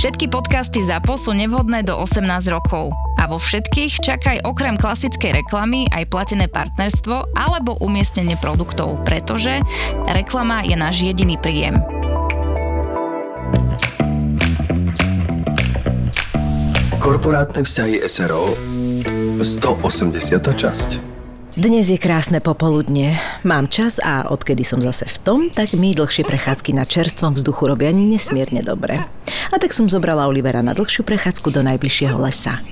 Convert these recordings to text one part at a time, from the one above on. Všetky podcasty ZAPO sú nevhodné do 18 rokov. A vo všetkých čakaj okrem klasickej reklamy aj platené partnerstvo alebo umiestnenie produktov, pretože reklama je náš jediný príjem. Korporátne vzťahy SRO 180. časť. Dnes je krásne popoludne. Mám čas a odkedy som zase v tom, tak mi dlhšie prechádzky na čerstvom vzduchu robia nesmierne dobre. A tak som zobrala Olivera na dlhšiu prechádzku do najbližšieho lesa.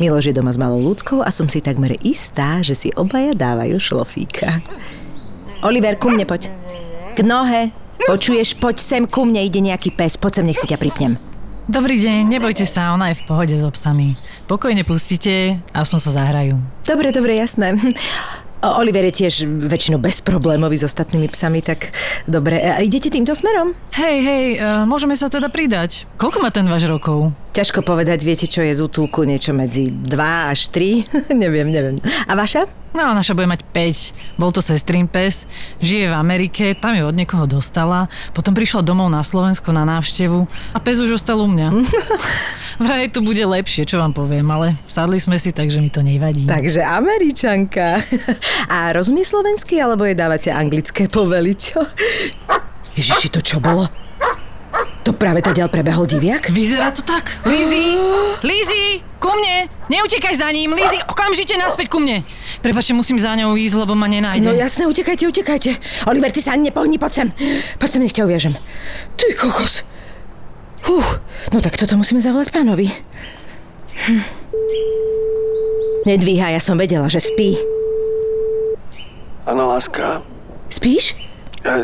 Miloš je doma s malou ľudskou a som si takmer istá, že si obaja dávajú šlofíka. Oliver, ku mne poď. K nohe. Počuješ? Poď sem, ku mne ide nejaký pes. Poď sem, nech si ťa pripnem. Dobrý deň, nebojte sa, ona je v pohode so psami. Pokojne pustíte, aspoň sa zahrajú. Dobre, jasné. Oliver je tiež väčšinou bezproblémový s ostatnými psami, tak dobre. A idete týmto smerom? Hej, môžeme sa teda pridať. Koľko má ten váš rokov? Ťažko povedať, viete čo, je z útulku niečo medzi 2 až 3, neviem. A vaša? No, naša bude mať 5. Bol to sestrín pes, žije v Amerike, tam ju od niekoho dostala, potom prišla domov na Slovensko na návštevu a pes už ostal u mňa. Vraj tu bude lepšie, čo vám poviem, ale sadli sme si, takže mi to nevadí. Takže Američanka. A rozumie slovensky, alebo jej dávate anglické povely, čo? Ježiši, to čo bolo? To práve tadiaľ prebehol diviak? Vyzerá to tak. Lizy, ku mne! Neutekaj za ním! Lizy, okamžite naspäť ku mne! Prepáčte, musím za ňou ísť, lebo ma nenájde. No jasne, utekajte. Oliver, ty sa ani nepohni, poď sem, nech ťa uviažem. Ty kokos! No tak toto musíme zavolať pánovi. Nedvíha, ja som vedela, že spí. Áno, láska. Spíš?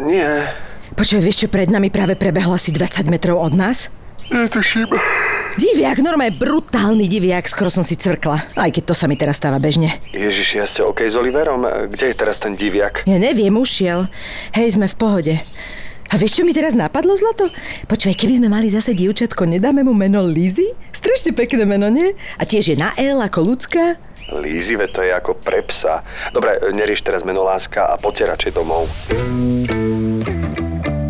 Nie. Počuj, vieš čo, pred nami práve prebehlo asi 20 metrov od nás? Netuším. Diviak, normálne brutálny diviak, skoro som si cvrkla. Aj keď to sa mi teraz stáva bežne. Ježiši, ja ste OK s Oliverom? Kde je teraz ten diviak? Ja neviem, ušiel. Hej, sme v pohode. A vieš, čo mi teraz napadlo, zlato? Počuj, keby sme mali zase dievčatko, nedáme mu meno Lizy? Strašne pekné meno, nie? A tiež je na L ako ľudská. Lizy, veď to je ako pre psa. Dobre, nerieš teraz meno láska a poď radšej domov.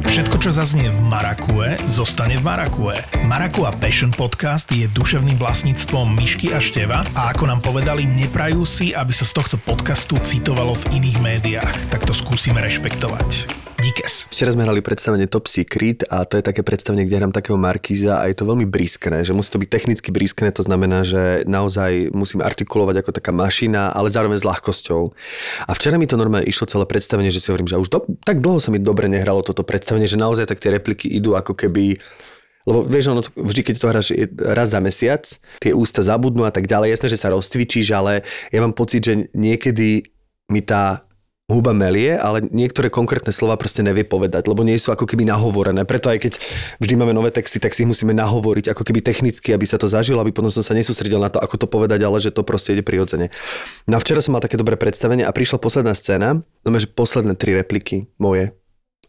Všetko, čo zaznie v Marakue, zostane v Marakue. Marakua Passion Podcast je duševným vlastníctvom Myšky a Števa a ako nám povedali, neprajú si, aby sa z tohto podcastu citovalo v iných médiách. Tak to skúsime rešpektovať. Díkes. Včera sme hrali predstavenie Top Secret a to je také predstavenie, kde hrám takého Markíza a je to veľmi briskné, že musí to byť technicky briskné, to znamená, že naozaj musím artikulovať ako taká mašina, ale zároveň s ľahkosťou. A včera mi to normálne išlo celé predstavenie, že si hovorím, že už tak dlho sa mi dobre nehralo toto predstavenie, že naozaj tak tie repliky idú ako keby, lebo vieš, ono vždy, keď to hráš raz za mesiac, tie ústa zabudnú a tak ďalej, jasné, že sa rozcvičíš, ale ja mám pocit, že niekedy mi tá huba melie, ale niektoré konkrétne slova proste nevie povedať, lebo nie sú ako keby nahovorené. Preto aj keď vždy máme nové texty, tak si ich musíme nahovoriť ako keby technicky, aby sa to zažilo, aby potom som sa nesústredil na to, ako to povedať, ale že to proste ide prirodzene. No a včera som mal také dobré predstavenie a prišla posledná scéna, znamená, že posledné 3 repliky moje.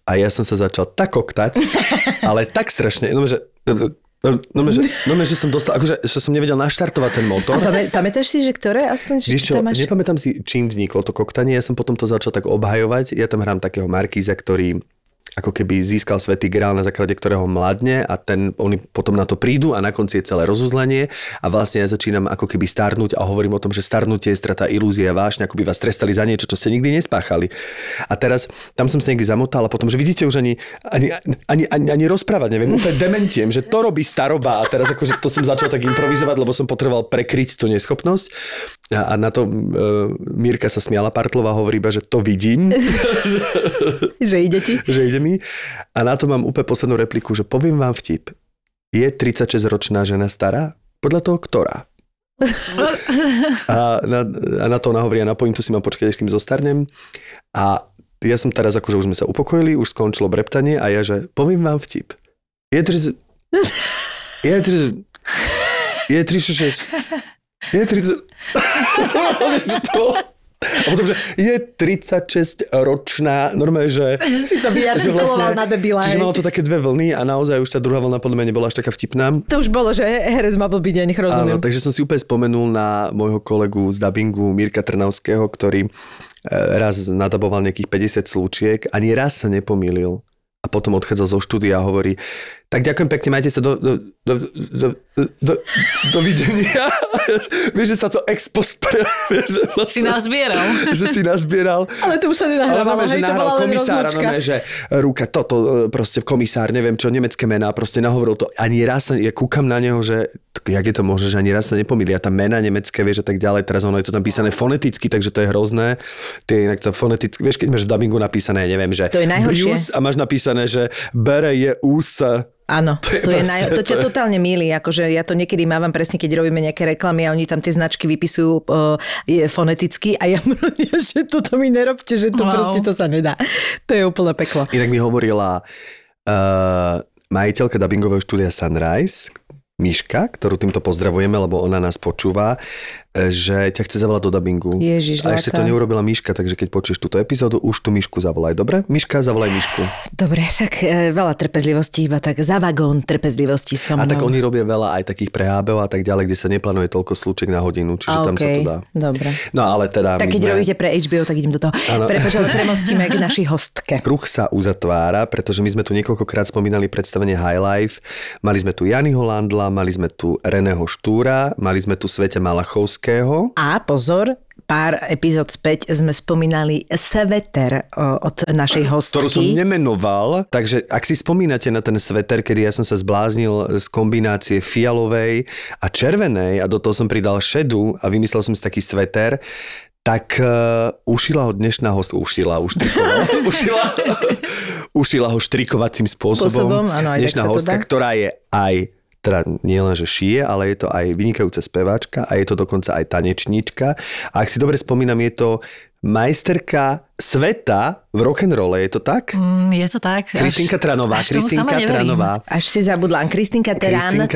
A ja som sa začal tak koktať, ale tak strašne, že som dostal, akože som nevedel naštartovať ten motor. A pamätáš si, že ktoré? Aspoň, vieš čo, nepamätám si, čím vzniklo to koktanie, ja som potom to začal tak obhajovať, ja tam hrám takého Markíza, ktorý ako keby získal svätý grál, na základe ktorého mladne a oni potom na to prídu a na konci je celé rozuzlenie a vlastne ja začínam ako keby starnúť a hovorím o tom, že starnutie je strata ilúzie a vášne, ako by vás trestali za niečo, čo ste nikdy nespáchali. A teraz tam som sa niekde zamotal a potom, že vidíte už ani rozprávať, neviem, úplne dementiem, že to robí staroba a teraz akože to som začal tak improvizovať, lebo som potreboval prekryť tú neschopnosť. A na to Mírka sa smiala, Partlova hovorí iba, že to vidím. Že ide ti. Že ide mi. A na to mám úplne poslednú repliku, že poviem vám vtip. Je 36-ročná žena stará? Podľa toho, ktorá? A na to ona hovorí, a napojím, tu si mám počkať, kým zostarnem. A ja som teraz, akože už sme sa upokojili, už skončilo breptanie a ja, že poviem vám vtip. Je 36... Je 30... A potom, že je 36-ročná, normálne, že... Si to vyartikuloval na debila. Čiže malo to také dve vlny a naozaj už tá druhá vlna podľa mňa nebola až taká vtipná. To už bolo, že herec má blbý deň, rozumiem. Áno, takže som si úplne spomenul na môjho kolegu z dabingu Mirka Trnavského, ktorý raz nadaboval nejakých 50 slúčiek, ani raz sa nepomýlil. A potom odchádzal zo štúdia a hovorí, tak ďakujem pekne, majte sa dovidenia. Vieš, že sa to ex post si nazbieral. Že si nazbieral. Ale to už sa nenahrávalo. Ale že nahral komisára, že ruka toto, proste komisár, neviem čo, nemecké mená, proste nahovoril to. Ani raz, ja kúkam na neho, že jak je to možné, že ani raz sa nepomýlia. Tá mena nemecké, vieš, a tak ďalej. Teraz ono je to tam písané foneticky, takže to je hrozné. Ty inak to foneticky, vieš, keď máš v dabingu napísané, neviem, že to je najhoršie. A máš napísané, že bere je ús. Áno, to ťa totálne mýli, akože ja to niekedy mávam presne, keď robíme nejaké reklamy a oni tam tie značky vypisujú foneticky a ja mňa, že toto mi nerobte, že to proste to sa nedá. To je úplne peklo. Inak mi hovorila majiteľka dabingového štúdia Sunrise, Míška, ktorú týmto pozdravujeme, lebo ona nás počúva, že ťa chce zavolať do dabingu. Ježiš, a ešte to neurobila Míška, takže keď počuješ túto epizódu, už tú Míšku zavolaj, dobre? Míška, zavolaj Míšku. Dobre, tak veľa trpezlivosti, iba tak za vagón trpezlivosti som. A tak oni robia veľa aj takých pre HBO a tak ďalej, kde sa neplánuje toľko slúček na hodinu, čiže tam sa to dá. Dobre. No ale teda... Tak keď robíte pre HBO, tak idem do toho. Prepáč, ale premostíme k našej hostke. Kruh sa uzatvára, pretože my sme tu niekoľkokrát spomínali predstavenie High Life. Mali sme tu Janiho Landla, mali sme tu Reného Štúra, mali sme tu Svetlanu Malachovskú. A pozor, pár epizód späť sme spomínali sveter od našej hostky. Ktorú som nemenoval, takže ak si spomínate na ten sveter, kedy ja som sa zbláznil z kombinácie fialovej a červenej a do toho som pridal šedu a vymyslel som si taký sveter, tak ušila ho dnešná hostka. Ušila ho štrikovacím spôsobom. Áno, dnešná hostka, ktorá je aj... Teda nie len, že šije, ale je to aj vynikajúca speváčka a je to dokonca aj tanečníčka. A ak si dobre spomínam, je to majsterka sveta v rock'n'rolle, je to tak? Je to tak. Kristína Tranová. Až si zabudla. Kristína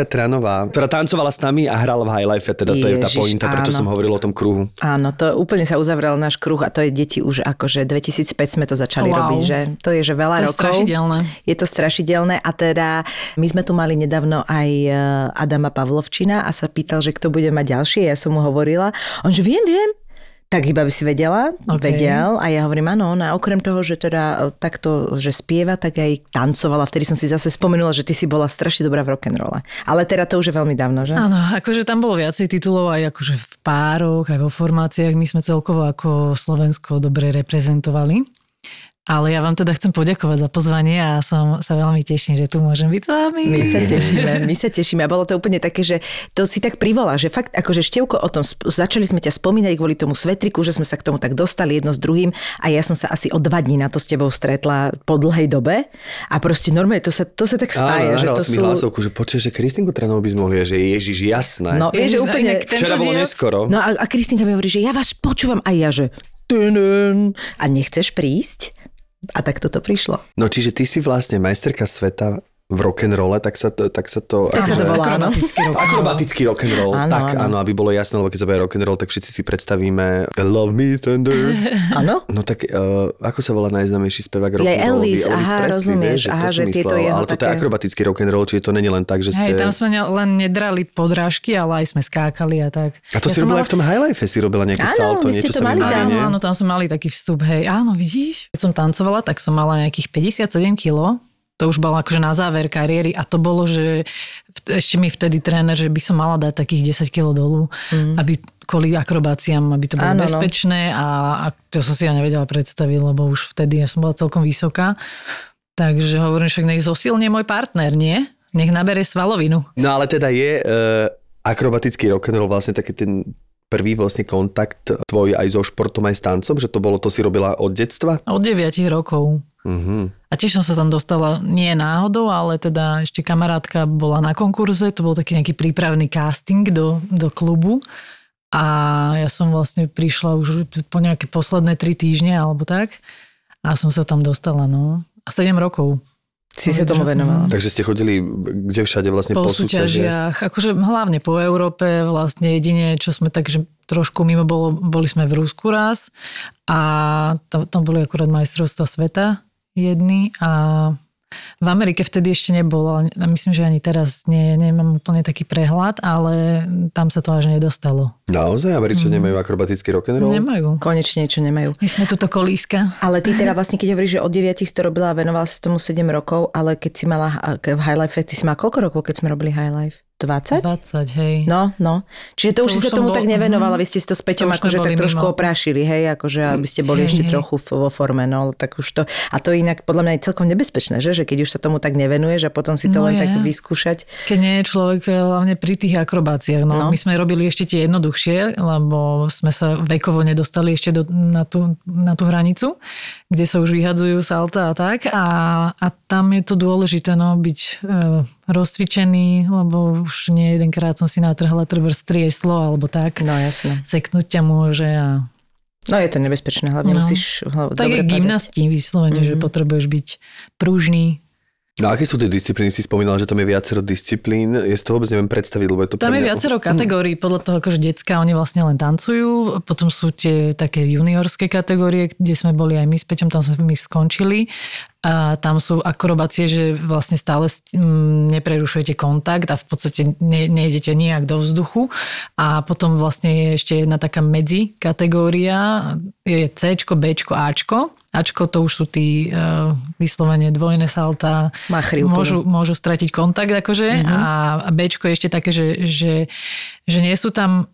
Tranová, ktorá tancovala s nami a hrala v High Life, teda to je tá pointa, prečo som hovoril o tom kruhu. Áno, to úplne sa uzavrel náš kruh a to je deti už akože 2005 sme to začali robiť, že to je že veľa rokov. Je to strašidelné a teda my sme tu mali nedávno aj Adama Pavlovčina a sa pýtal, že kto bude mať ďalšie, ja som mu hovorila. On že viem. Tak iba by si vedel a ja hovorím, áno, ona okrem toho, že teda takto, že spieva, tak aj tancovala. Vtedy som si zase spomenula, že ty si bola strašne dobrá v rock'n'rolle. Ale teda to už je veľmi dávno, že? Áno, akože tam bolo viacej titulov aj akože v pároch, aj vo formáciách. My sme celkovo ako Slovensko dobre reprezentovali. Ale ja vám teda chcem poďakovať za pozvanie a som sa veľmi teším, že tu môžem byť s vami. My sa tešíme. A bolo to úplne také, že to si tak privolá, že fakt, akože Števko, o tom začali sme ťa spomínať kvôli tomu svetriku, že sme sa k tomu tak dostali jedno s druhým a ja som sa asi o 2 dní na to s tebou stretla po dlhej dobe a proste normálne to sa tak spája. Áno, nahrala som mi hlasovku, že počuješ, že Kristínku Tranovú by sme mohli, že Ježiš, jasné. No, vieš, že úplne včera bolo neskoro. No a Kristínka mi hovorí, že ja vás počúvam aj ja, že a nechceš prísť? A tak toto prišlo. No čiže ty si vlastne majsterka sveta v rock'n'rolle, tak sa to... Tak sa to volá, akrobatický rock'n'roll. Áno, aby bolo jasné, lebo keď sa bude rock'n'roll, tak všetci si predstavíme Love Me Tender. Áno? No tak ako sa volá najznámejší spevák rock'n'rollový? Elvis, Presley, rozumieš. Že tieto jeho také... Ale toto je akrobatický rock'n'roll, čiže to není len tak, že ste... Hej, tam sme len nedrali podrážky, ale aj sme skákali a tak. A to ja si robila aj v tom High Life, si robila nejaké salto, niečo sa vymarí. Áno, tam sme mali taký vstup, hej. Áno, vidíš? Keď som tancovala, tak som mala nejakých 57 kg. To už bolo akože na záver kariéry a to bolo, že ešte mi vtedy tréner, že by som mala dať takých 10 kg dolu, aby kvôli akrobáciám, aby to bolo bezpečné a to som si ja nevedela predstaviť, lebo už vtedy ja som bola celkom vysoká. Takže hovorím, však nech zosilnie môj partner, nie? Nech nabere svalovinu. No ale teda je akrobatický rock'n'roll vlastne taký ten... prvý vlastne kontakt tvoj aj so športom, aj s tancom, že to si robila od detstva? Od 9 rokov. Uh-huh. A tiež som sa tam dostala, nie náhodou, ale teda ešte kamarátka bola na konkurze, to bol taký nejaký prípravný casting do klubu a ja som vlastne prišla už po nejaké posledné 3 týždne alebo tak a som sa tam dostala, no. A 7 rokov. Si sa tomu venovala. Takže ste chodili kde všade vlastne po súťažiach? Akože hlavne po Európe vlastne jedine, čo sme takže trošku mimo bolo, boli sme v Rusku raz a tam boli akurát majstrovstvá sveta jedny a v Amerike vtedy ešte nebolo. Myslím, že ani teraz nemám úplne taký prehľad, ale tam sa to až nedostalo. Naozaj? Američania nemajú akrobatický rock'n'roll? Nemajú. Konečne niečo nemajú. My sme tuto kolíska. Ale ty teda vlastne, keď hovoríš, že od 9 si to robila a venovala si tomu 7 rokov, ale keď si mala v High Life, ty si mala koľko rokov, keď sme robili High Life? 20? 20, hej. No. Čiže to už si sa tomu tak nevenovala, vy ste si to s Peťom akože tak trošku oprášili, hej, akože aby ste boli ešte trochu vo forme, no, tak už to, a to inak podľa mňa je celkom nebezpečné, že keď už sa tomu tak nevenuješ a potom si to len tak vyskúšať. Keď nie je človek, hlavne pri tých akrobáciách, no. My sme robili ešte tie jednoduchšie, lebo sme sa vekovo nedostali ešte na tú hranicu, kde sa už vyhadzujú salta a tak, a tam je to dôležité, no, byť rozcvičený, lebo už nie jedenkrát som si natrhla trebárs trieslo alebo tak. No jasne. Seknúť ťa môže a... No je to nebezpečné, hlavne musíš dobre padať. Tak je gymnastii vyslovene, že potrebuješ byť pružný. No aké sú tie disciplíny? Si spomínala, že tam je viacero disciplín. Je z toho vôbec neviem predstaviť, lebo je to... Tam je viacero kategórií. Podľa toho, akože decká, oni vlastne len tancujú. Potom sú tie také juniorské kategórie, kde sme boli aj my s Peťom, tam sme ich skončili. A tam sú akrobácie, že vlastne stále neprerušujete kontakt a v podstate nejdete nijak do vzduchu. A potom vlastne je ešte jedna taká medzi kategória. Je C-čko, B-čko, A-čko. Ačko to už sú tí vyslovene dvojné salta, môžu stratiť kontakt akože a Bčko je ešte také, že nie sú tam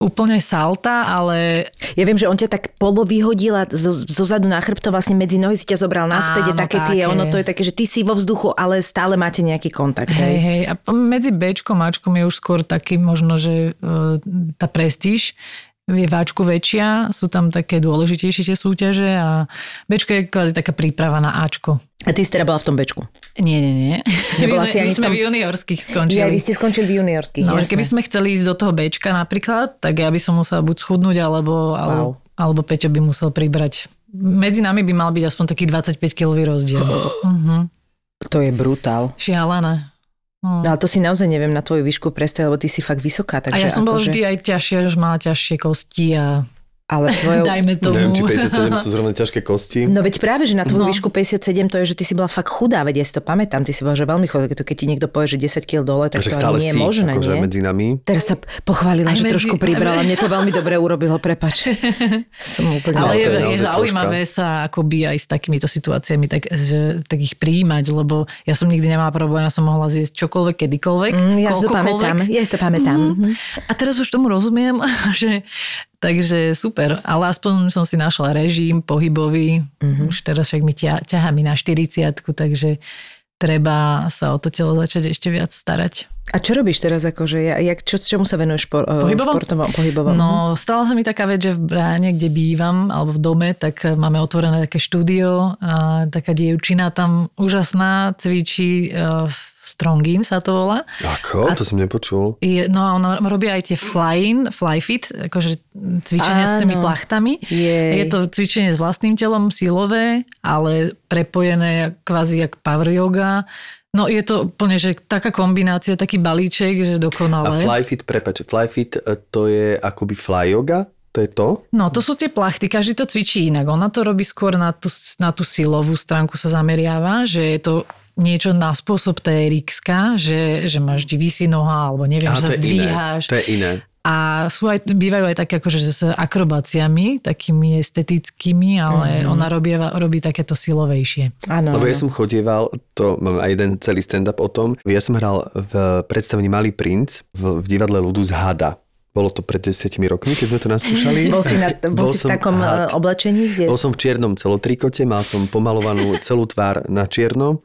úplne salta, ale... Ja viem, že on ťa tak polovyhodila zo zadu na chrbto, vlastne medzi nohy si ťa zobral naspäť, je také tie, ono to je také, že ty si vo vzduchu, ale stále máte nejaký kontakt. Hej. A medzi Bčkom a Ačkom je už skôr taký možno, že tá prestíž je váčku väčšia, sú tam také dôležitejšie tie súťaže a Bčko je kvázi taká príprava na Ačko. A ty si teda bola v tom Bčku? Nie. My sme v juniorských skončili. Ja, vy ste skončili v juniorských, jasné. Keby sme chceli ísť do toho Bčka napríklad, tak ja by som musela buď schudnúť, alebo Peťo by musel pribrať. Medzi nami by mal byť aspoň taký 25-kilový rozdiel. To je brutál. Šialené. No, ale to si naozaj neviem na tvoju výšku predstaviť, lebo ty si fakt vysoká. Takže a ja som bola vždy aj ťažšia, že mala ťažšie kosti a... Ale tvojou... Dajme tomu. Neviem, či 57 sú zrovna ťažké kosti. No veď práve, že na tvoju výšku 57 to je, že ty si bola fakt chudá, veď ja si to pamätám, ty si bola že veľmi chudá, keď ti niekto povie, že 10 kg dole, tak to ani nie je možné, akože nie? Medzi nami. Teraz sa pochválila, že trošku pribrala, mne to veľmi dobre urobilo, prepáč. Ale je zaujímavé sa akoby aj s takýmito situáciami tak ich prijímať, lebo ja som nikdy nemala problém, ja som mohla zjesť čokoľvek, kedykoľvek. Ja si to pamätám. A teraz už tomu rozumiem, že... Takže super, ale aspoň som si našla režim pohybový, už teraz však mi ťahá mi na 40-ku, takže treba sa o to telo začať ešte viac starať. A čo robíš teraz akože? Čomu sa venuješ pohybovom? No, stala sa mi taká vec, že v bráne, kde bývam, alebo v dome, tak máme otvorené také štúdio a taká dievčina tam úžasná cvičí strongin sa to volá. Ako? To som nepočul. No, ona robí aj tie fly fit, akože cvičenia s tými plachtami. Je to cvičenie s vlastným telom, silové, ale prepojené kvázi jak power yoga. No je to úplne, že taká kombinácia, taký balíček, že dokonalé. A fly fit, to je akoby fly yoga? To je to? No, to sú tie plachty, každý to cvičí inak. Ona to robí skôr na tú silovú stránku sa zameriava, že je to niečo na spôsob TRX-ka, že máš divisí noha, alebo neviem, že sa zdvíhaš. To je iné. A bývajú aj také akože s akrobáciami, takými estetickými, ale ona robí takéto silovejšie. Áno. Lebo ja som chodieval, to mám aj jeden celý stand-up o tom, ja som hral v predstavení Malý princ v divadle Ludus Hada. Bolo to pred 10 rokmi, keď sme to naskúšali. Bol si v takom oblečení? Bol som v čiernom celotrikote, mal som pomalovanú celú tvár na čierno.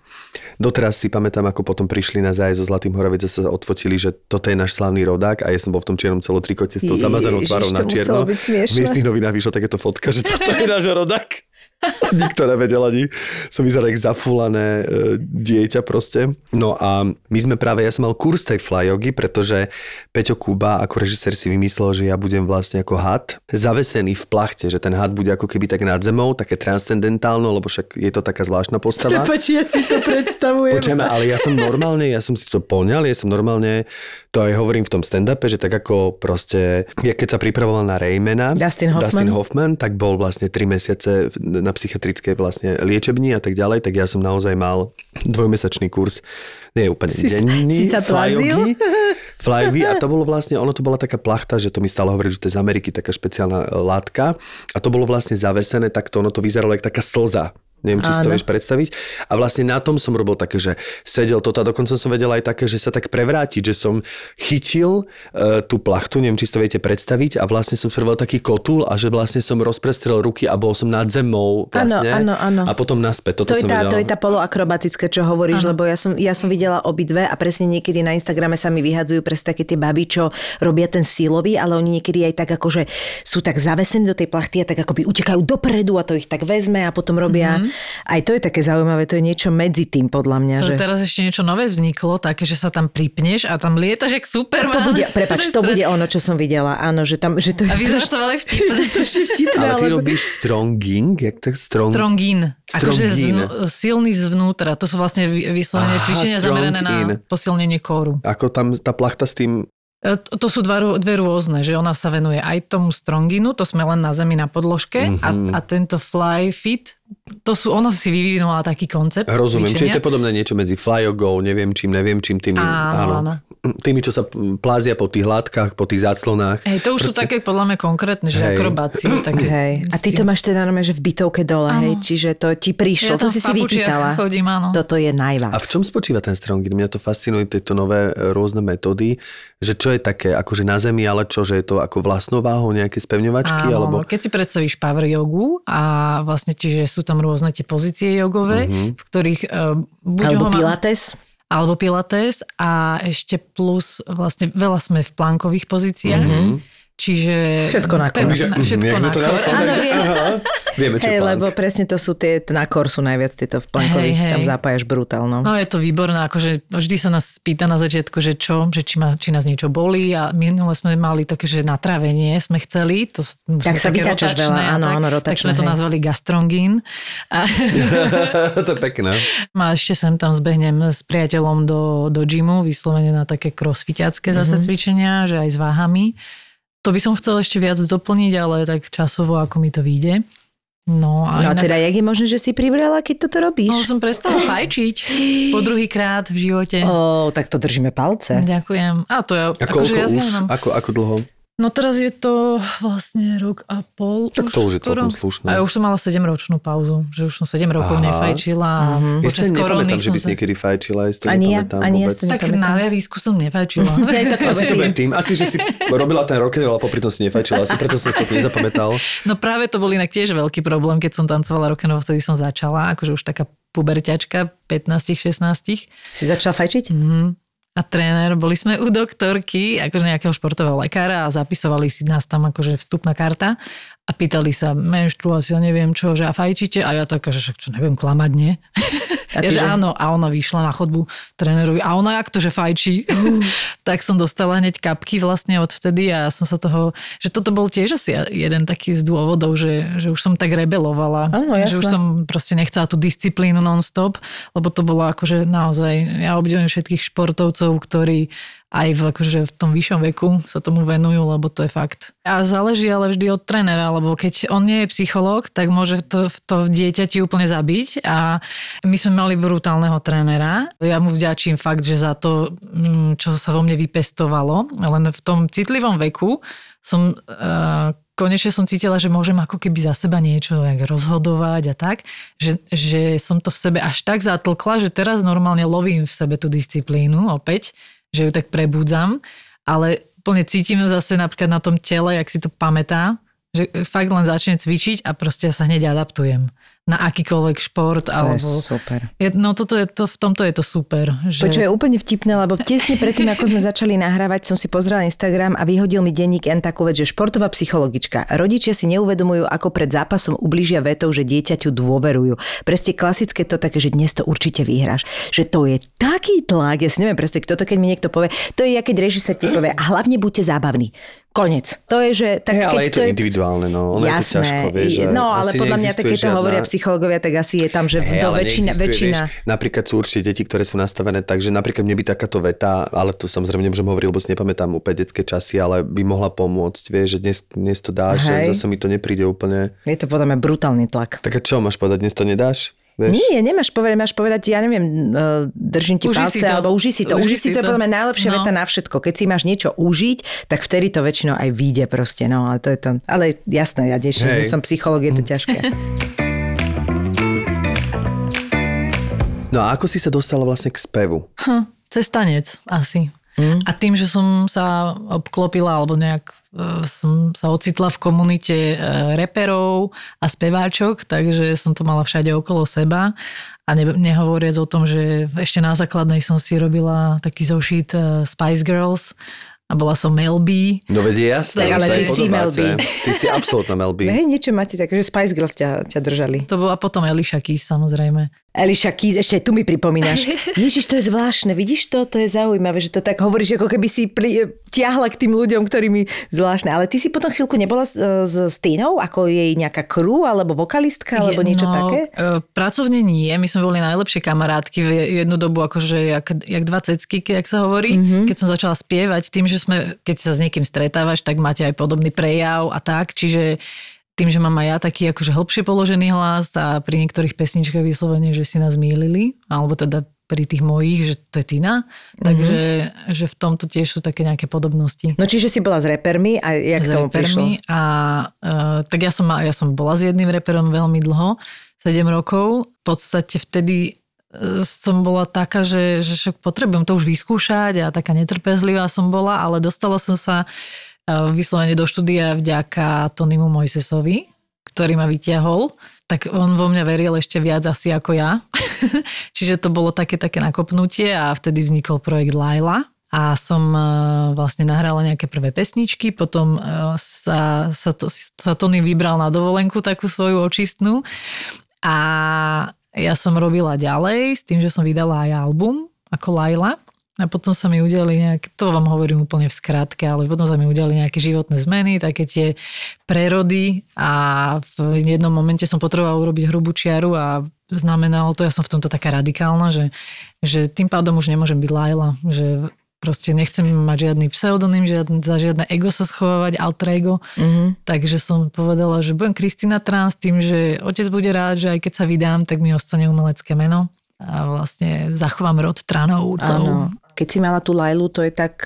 Doteraz si pamätám, ako potom prišli na zájazd so Zlatým Horavec a sa odfotili, že toto je náš slávny rodák a ja som bol v tom čiernom celotrikote s tou zamazanou tvárou na čierno. V miestnych novinách vyšla takéto fotka, že toto je náš rodák. Nikto nevedel ani. Som vyzeral jak zafúlané dieťa proste. No a my sme práve, ja som mal kurz tej flyjogy, pretože Peťo Kúba ako režisér si vymyslel, že ja budem vlastne ako had zavesený v plachte, že ten had bude ako keby tak nad zemou, také transcendentálno, lebo však je to taká zvláštna postava. Prepač, ja si to predstavujem. Počujeme, ale ja som normálne, ja som si to poňal, ja som normálne, to aj hovorím v tom stand-upe, že tak ako proste, ja keď sa pripravoval na Raymana, Dustin Hoffman, tak bol vlastne 3 mesiace na psychiatrické vlastne liečební a tak ďalej, tak ja som naozaj mal dvojmesačný kurz, nie úplne denný, flyjogy a to bolo vlastne, ono to bola taká plachta, že to mi stále hovorí, že to je z Ameriky taká špeciálna látka a to bolo vlastne zavesené, tak to ono to vyzeralo jak taká slza. Neviem, či si to vieš predstaviť. A vlastne na tom som robil také, že sedel toto a dokonca som vedel aj také, že sa tak prevrátiť, že som chytil tú plachtu, neviem, či si to viete predstaviť a vlastne som spravil taký kotúl a že vlastne som rozprestrel ruky a bol som nad zemou vlastne. Áno. A potom naspäť. Toto to, som je tá, to je tá poloakrobatické, čo hovoríš, ano. Lebo ja som videla obidve a presne niekedy na Instagrame sa mi vyhadzujú presne také tie baby, čo robia ten silový, ale oni niekedy aj tak akože sú tak zavesení do tej plachty a tak akoby utekajú dopredu a to ich tak vezme a potom robia Aj to je také zaujímavé, to je niečo medzi tým, podľa mňa. To, že teraz ešte niečo nové vzniklo, také, že sa tam pripneš a tam lietaš jak Superman. To bude ono, čo som videla. Áno, že tam, že to je... A vyzerá to ale vtipné. Ale ty robíš stronging? Strongin. Akože silný zvnútra. To sú vlastne vyslovene cvičenia zamerané na posilnenie kóru. Ako tam tá plachta s tým... To sú dve rôzne, že ona sa venuje aj tomu stronginu, to sme len na zemi na podložke a tento fly fit, to sú, ona si vyvinula taký koncept. Rozumiem, čiže to je podobné niečo medzi flyogou, neviem čím tými, áno. Tými, čo sa plázia po tých hladkách, po tých záclonách. Hej, to už sú také podľa mňa konkrétne, že akrobácie. A ty to máš teda normálne, že v bytovke dole, hej, čiže to ti prišlo, ja to si si vypýtala. Chodím, toto je najvás. A v čom spočíva ten strongin? Mňa to fascinuje, tieto nové rôzne metódy, že čo je také, akože na zemi, ale čo, že je to ako vlastnou váhou nejaké spevňovačky? Áno, alebo... keď si predstavíš power jogu a vlastne čiže sú tam rôzne tie pozície jogové, v ktorých... Alebo pilates a ešte plus vlastne veľa sme v plankových pozíciách. Čiže... Všetko na kor. Vieme, čo plank. Lebo presne to sú tie, na kor sú najviac tieto v plankových, tam zapájaš brutálno. No je to výborné, akože vždy sa nás pýta na začiatku, že čo, že či nás niečo bolí a minule sme mali také, že natrávenie sme chceli. To tak sa vytáčaš veľa, áno, rotačné. Tak sme to nazvali gastrongin. To je pekné. A ešte sem tam zbehnem s priateľom do gymu, vyslovene na také crossfitiacké zase cvičenia, že aj s váhami. To by som chcel ešte viac doplniť, ale tak časovo, ako mi to vyjde. No a teda, jak je možné, že si pribrala, keď toto robíš? No, som prestala fajčiť po druhýkrát v živote. Tak to držíme palce. Ďakujem. A to ja... Ako dlho? No teraz je to vlastne rok a pol. Tak to už je celkom slušné. A ja už som mala 7-ročnú pauzu, že už som 7 rokov nefajčila. Ja si nepamätám, že by si niekedy fajčila. Ani ja si nepamätám. Tak na javisku som nefajčila. Asi, že si robila ten rock, ale popri tom si nefajčila. Asi preto som to nezapamätal. No práve to bol inak tiež veľký problém, keď som tancovala rock, vtedy som začala, akože už taká puberťačka, 15-16. Si začala fajčiť? A tréner, boli sme u doktorky, akože nejakého športového lekára a zapisovali si nás tam akože vstupná karta a pýtali sa menštruácia, neviem čo, že a fajčíte? A ja taká, že čo neviem, klamať, nie? A ja, že áno, a ona vyšla na chodbu trénerovi a ona jak to, že fajčí. Tak som dostala hneď kapky vlastne od vtedy a som sa toho, že toto bol tiež asi jeden taký z dôvodov, že už som tak rebelovala. Ano, že už som proste nechcela tú disciplínu non-stop, lebo to bolo akože naozaj, ja obdivujem všetkých športovcov, ktorí aj v tom vyššom veku sa tomu venujú, lebo to je fakt. A záleží ale vždy od trénera, lebo keď on nie je psychológ, tak môže to dieťa ti úplne zabiť a my sme mali brutálneho trénera. Ja mu vďačím fakt, že za to, čo sa vo mne vypestovalo, len v tom citlivom veku som... Konečne som cítila, že môžem ako keby za seba niečo rozhodovať a tak, že som to v sebe až tak zatlkla, že teraz normálne lovím v sebe tú disciplínu opäť, že ju tak prebudzam, ale úplne cítim zase napríklad na tom tele, jak si to pamätá, že fakt len začne cvičiť a proste sa hneď adaptujem. na akýkoľvek šport. Alebo... To je super. No toto je to, v tomto je to super. Že... Počuj, je úplne vtipné, lebo tesne predtým, ako sme začali nahrávať, som si pozrela Instagram a vyhodil mi denník N takú vec, že športová psychologička. Rodičia si neuvedomujú, ako pred zápasom ublížia vetou, že dieťaťu dôverujú. Presne klasické to také, že dnes to určite vyhráš. Že to je taký tlak, ja si neviem presne, kto to, keď mi niekto povie, to je ja, keď režisér ti povie, a hlavne buďte zábavní. Konec. To je, že... Tak, ale je to individuálne, no. Ono jasné, je to ťažko, vieš. No, ale podľa mňa, tak keď to hovoria psychológovia, tak asi je tam, že väčšina... Vieš, napríklad sú určite deti, ktoré sú nastavené tak, že napríklad mne by takáto veta, ale to samozrejme nemôžem hovoriť, lebo si nepamätám úplne detské časy, ale by mohla pomôcť, vieš, že dnes to dáš, že zase mi to nepríde úplne. Je to podľa mňa brutálny tlak. Tak a čo máš povedať, dnes to nedáš? Vieš? Nie, nemáš povedať, máš povedať, ja neviem, držím ti palce, alebo uži si to. Je podľa mňa najlepšia veta na všetko. Keď si máš niečo užiť, tak vtedy to väčšinou aj vyjde proste, no a to je to. Ale jasné, ja deším, že som psychológ, je to ťažké. No a ako si sa dostala vlastne k spevu? Cez tanec asi. A tým, že som sa obklopila, alebo nejak som sa ocitla v komunite reperov a speváčok, takže som to mala všade okolo seba. A nehovoriac o tom, že ešte na základnej som si robila taký zošit Spice Girls a bola som Mel B. No vedie jasné. Ale ty si Mel B. Ty si absolútna Mel B. Hej, niečo máte také, že Spice Girls ťa držali. To bola potom Alicia Keys, samozrejme. Alicia Keys, ešte tu mi pripomínaš. Ježiš, to je zvláštne, vidíš to? To je zaujímavé, že to tak hovoríš, ako keby si tiahla k tým ľuďom, ktorými zvláštne. Ale ty si potom chvíľku nebola s Tínou, ako jej nejaká crew, alebo vokalistka, alebo niečo také? Pracovne nie, my sme boli najlepšie kamarátky v jednu dobu, akože jak dva cecky, jak sa hovorí. Keď som začala spievať, tým, že sme, keď sa s niekým stretávaš, tak máte aj podobný prejav a tak, čiže tým, že mám aj ja taký akože hlbšie položený hlas a pri niektorých pesničkách vyslovene, že si nás mýlili, alebo teda pri tých mojich, že to je Tina. Takže že v tomto tiež sú také nejaké podobnosti. No čiže si bola s repermi a jak k tomu prišlo? A tak ja som bola s jedným reperom veľmi dlho, 7 rokov. V podstate vtedy som bola taká, že potrebujem to už vyskúšať a taká netrpezlivá som bola, ale dostala som sa vyslovene do štúdia vďaka Tonymu Moisesovi, ktorý ma vytiahol, tak on vo mňa veril ešte viac asi ako ja. Čiže to bolo také nakopnutie a vtedy vznikol projekt Laila a som vlastne nahrala nejaké prvé pesničky, potom sa Tony vybral na dovolenku takú svoju očistnú a ja som robila ďalej s tým, že som vydala aj album ako Laila. A potom sa mi udiali nejaké, to vám hovorím úplne v skratke, ale potom sa mi udiali nejaké životné zmeny, také tie prerody a v jednom momente som potrebovala urobiť hrubú čiaru a znamenalo to, ja som v tomto taká radikálna, že tým pádom už nemôžem byť Laila, že proste nechcem mať žiadny pseudonym, za žiadne ego sa schovávať, alter ego. Takže som povedala, že budem Kristína Tran s tým, že otec bude rád, že aj keď sa vydám, tak mi ostane umelecké meno a vlastne zachovám rod Tranovcov. Keď si mala tú Lailu, to je tak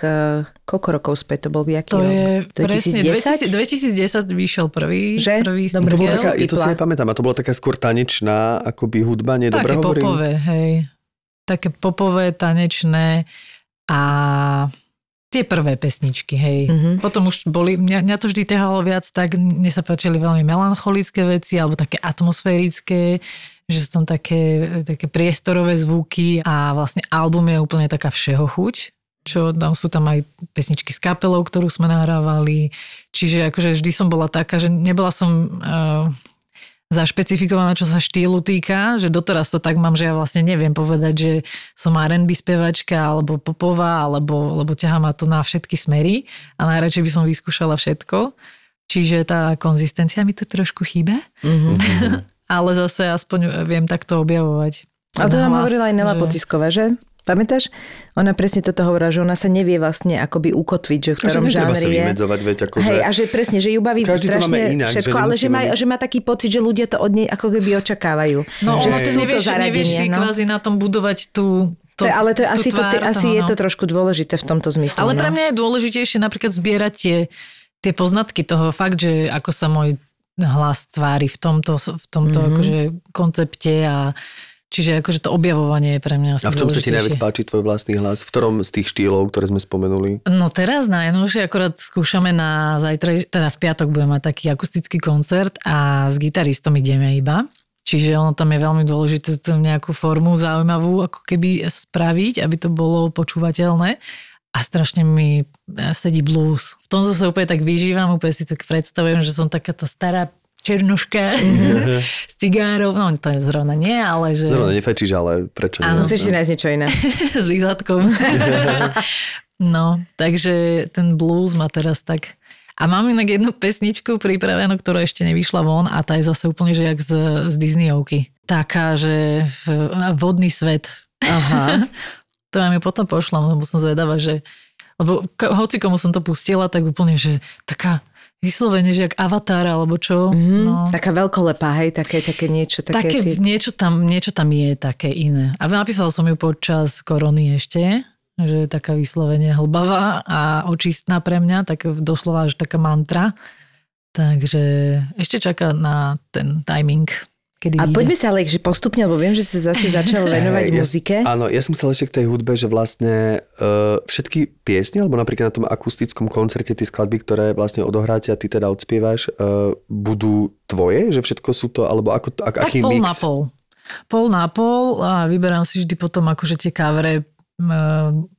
koľko rokov späť? To bol jaký rok? To je presne 2010 vyšiel prvý. Že? Prvý to taká, to si nepamätám. A to bola taká skôr tanečná akoby hudba, nedobre hovorím? Také popové, hej. Také popové, tanečné a tie prvé pesničky, hej. Potom už boli, mňa to vždy ťahalo viac, tak mne sa páčili veľmi melancholické veci alebo také atmosférické, že sú tam také priestorové zvuky a vlastne album je úplne taká všeho chuť, čo tam sú tam aj pesničky s kapelou, ktorú sme nahrávali. Čiže akože vždy som bola taká, že nebola som zašpecifikovaná, čo sa štýlu týka, že doteraz to tak mám, že ja vlastne neviem povedať, že som R&B spevačka alebo popová, alebo ťahá ma to na všetky smery a najradšej by som vyskúšala všetko. Čiže tá konzistencia mi tu trošku chýba. Ale zase aspoň viem takto objavovať. A to nám hovorila aj Nela Potisková, že? Pamätáš? Ona presne toto hovorila, že ona sa nevie vlastne akoby ukotviť, že v ktorom žánri je. Hej, a že presne, že ju baví strašne inak, všetko, že ale že má taký pocit, že ľudia to od nej ako keby očakávajú. No, že nevieš si kvázi na tom budovať tú... ale to je asi, je to trošku dôležité v tomto zmysle. Ale pre mňa je dôležitejšie napríklad zbierať tie poznatky toho fakt, že ako sa môj hlas tvári v tomto akože koncepte a čiže akože to objavovanie je pre mňa asi. A v čom sa ti najviac páči tvoj vlastný hlas? V ktorom z tých štýlov, ktoré sme spomenuli? No teraz najnovšie akorát skúšame na zajtra, teda v piatok budeme mať taký akustický koncert a s gitaristom ideme iba. Čiže ono tam je veľmi dôležité nejakú formu zaujímavú ako keby spraviť, aby to bolo počúvateľné. A strašne mi sedí blues. V tom sa úplne tak vyžívam, úplne si to predstavujem, že som taká tá stará černoška s cigárov. No to zrovna nie, ale že... Zrovna nefečíš, ale prečo nie? Áno, musíš si nájsť niečo iné. S výhľadkom. No, takže ten blues má teraz tak... A mám inak jednu pesničku pripravenú, ktorá ešte nevyšla von a tá je zase úplne že jak z Disneyovky. Taká, že vodný svet. Aha. To ja mi potom pošla, lebo som zvedavá, že... Lebo hoci komu som to pustila, tak úplne, že taká vyslovene, že jak avatar, alebo čo. Mm-hmm. No. Taká veľkolepá, hej, také niečo. Také niečo tam je také iné. A napísala som ju počas korony ešte, že je taká vyslovene hlbavá a očistná pre mňa, tak doslova až taká mantra. Takže ešte čaká na ten timing. A ide. Poďme sa ale postupne, lebo viem, že si zase začal venovať muzike. Áno, ja som chcel ešte k tej hudbe, že vlastne všetky piesne, alebo napríklad na tom akustickom koncerte tie skladby, ktoré vlastne odohráte a ty teda odspievaš, budú tvoje? Že všetko sú to, alebo ako, aký mix? Tak pol na pol a vyberám si vždy potom akože tie kávere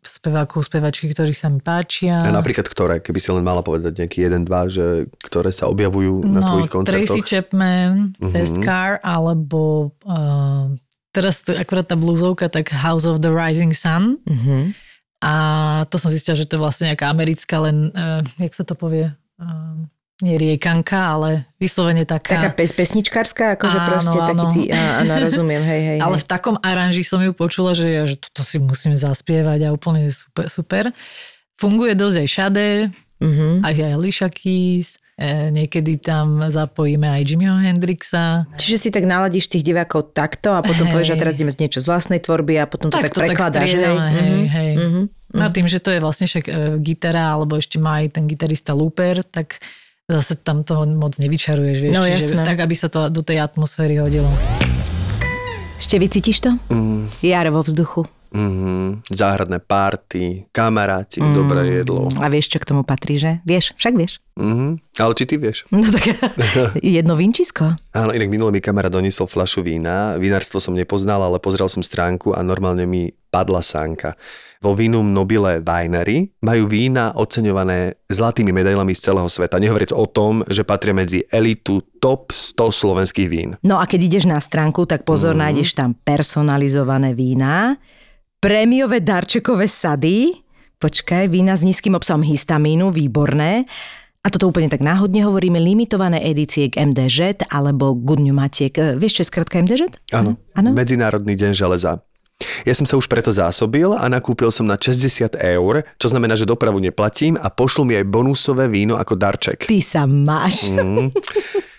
spevákov, spevačky, ktorých sa mi páčia. A napríklad ktoré? Keby si len mala povedať nejaký 1, 2, že ktoré sa objavujú na tvojich koncertoch? Tracy Chapman, Fast Car, alebo teraz akurát tá blúzovka, tak House of the Rising Sun. Uh-huh. A to som zistila, že to je vlastne nejaká americká, len, jak sa to povie, nie riekanka, ale vyslovene taká... Taká pesničkárska, akože áno, proste áno. Taký ty... Áno, rozumiem, hej. Ale v takom aranži som ju počula, že toto si musím zaspievať a úplne super. Super. Funguje dosť aj Shade, aj Alicia Keys, niekedy tam zapojíme aj Jimmyho Hendrixa. Čiže si tak naladíš tých divákov takto a potom povieš, že teraz ideme niečo z vlastnej tvorby a potom to tak prekladáš. Hej. No tým, že to je vlastne však gitara, alebo ešte má aj ten gitarista Looper, tak... Zase tam toho moc nevyčaruješ, vieš. No, čiže, tak, aby sa to do tej atmosféry hodilo. Ešte vycítiš to? Jar vo vzduchu. Záhradné párty, kamaráti, dobré jedlo. A vieš, čo k tomu patrí, že? Vieš, však vieš. Ale či ty vieš? No tak jedno vínčisko. Áno, inak minule mi kamarát doniesol fľašu vína. Vinárstvo som nepoznal, ale pozrel som stránku a normálne mi padla sánka. Vo Vinum Nobile Winery majú vína oceňované zlatými medailami z celého sveta. Nehovoriac o tom, že patria medzi elitu top 100 slovenských vín. No a keď ideš na stránku, tak pozor, nájdeš tam personalizované vína, prémiové darčekové sady, počkaj, vína s nízkym obsahom histamínu, výborné. A toto úplne tak náhodne hovoríme, limitované edície k MDŽ alebo Good New Matiek. Vieš, čo je skratka MDŽ? Áno. Medzinárodný deň železa. Ja som sa už preto zásobil a nakúpil som na 60 €, čo znamená, že dopravu neplatím a pošlú mi aj bonusové víno ako darček. Ty sa máš.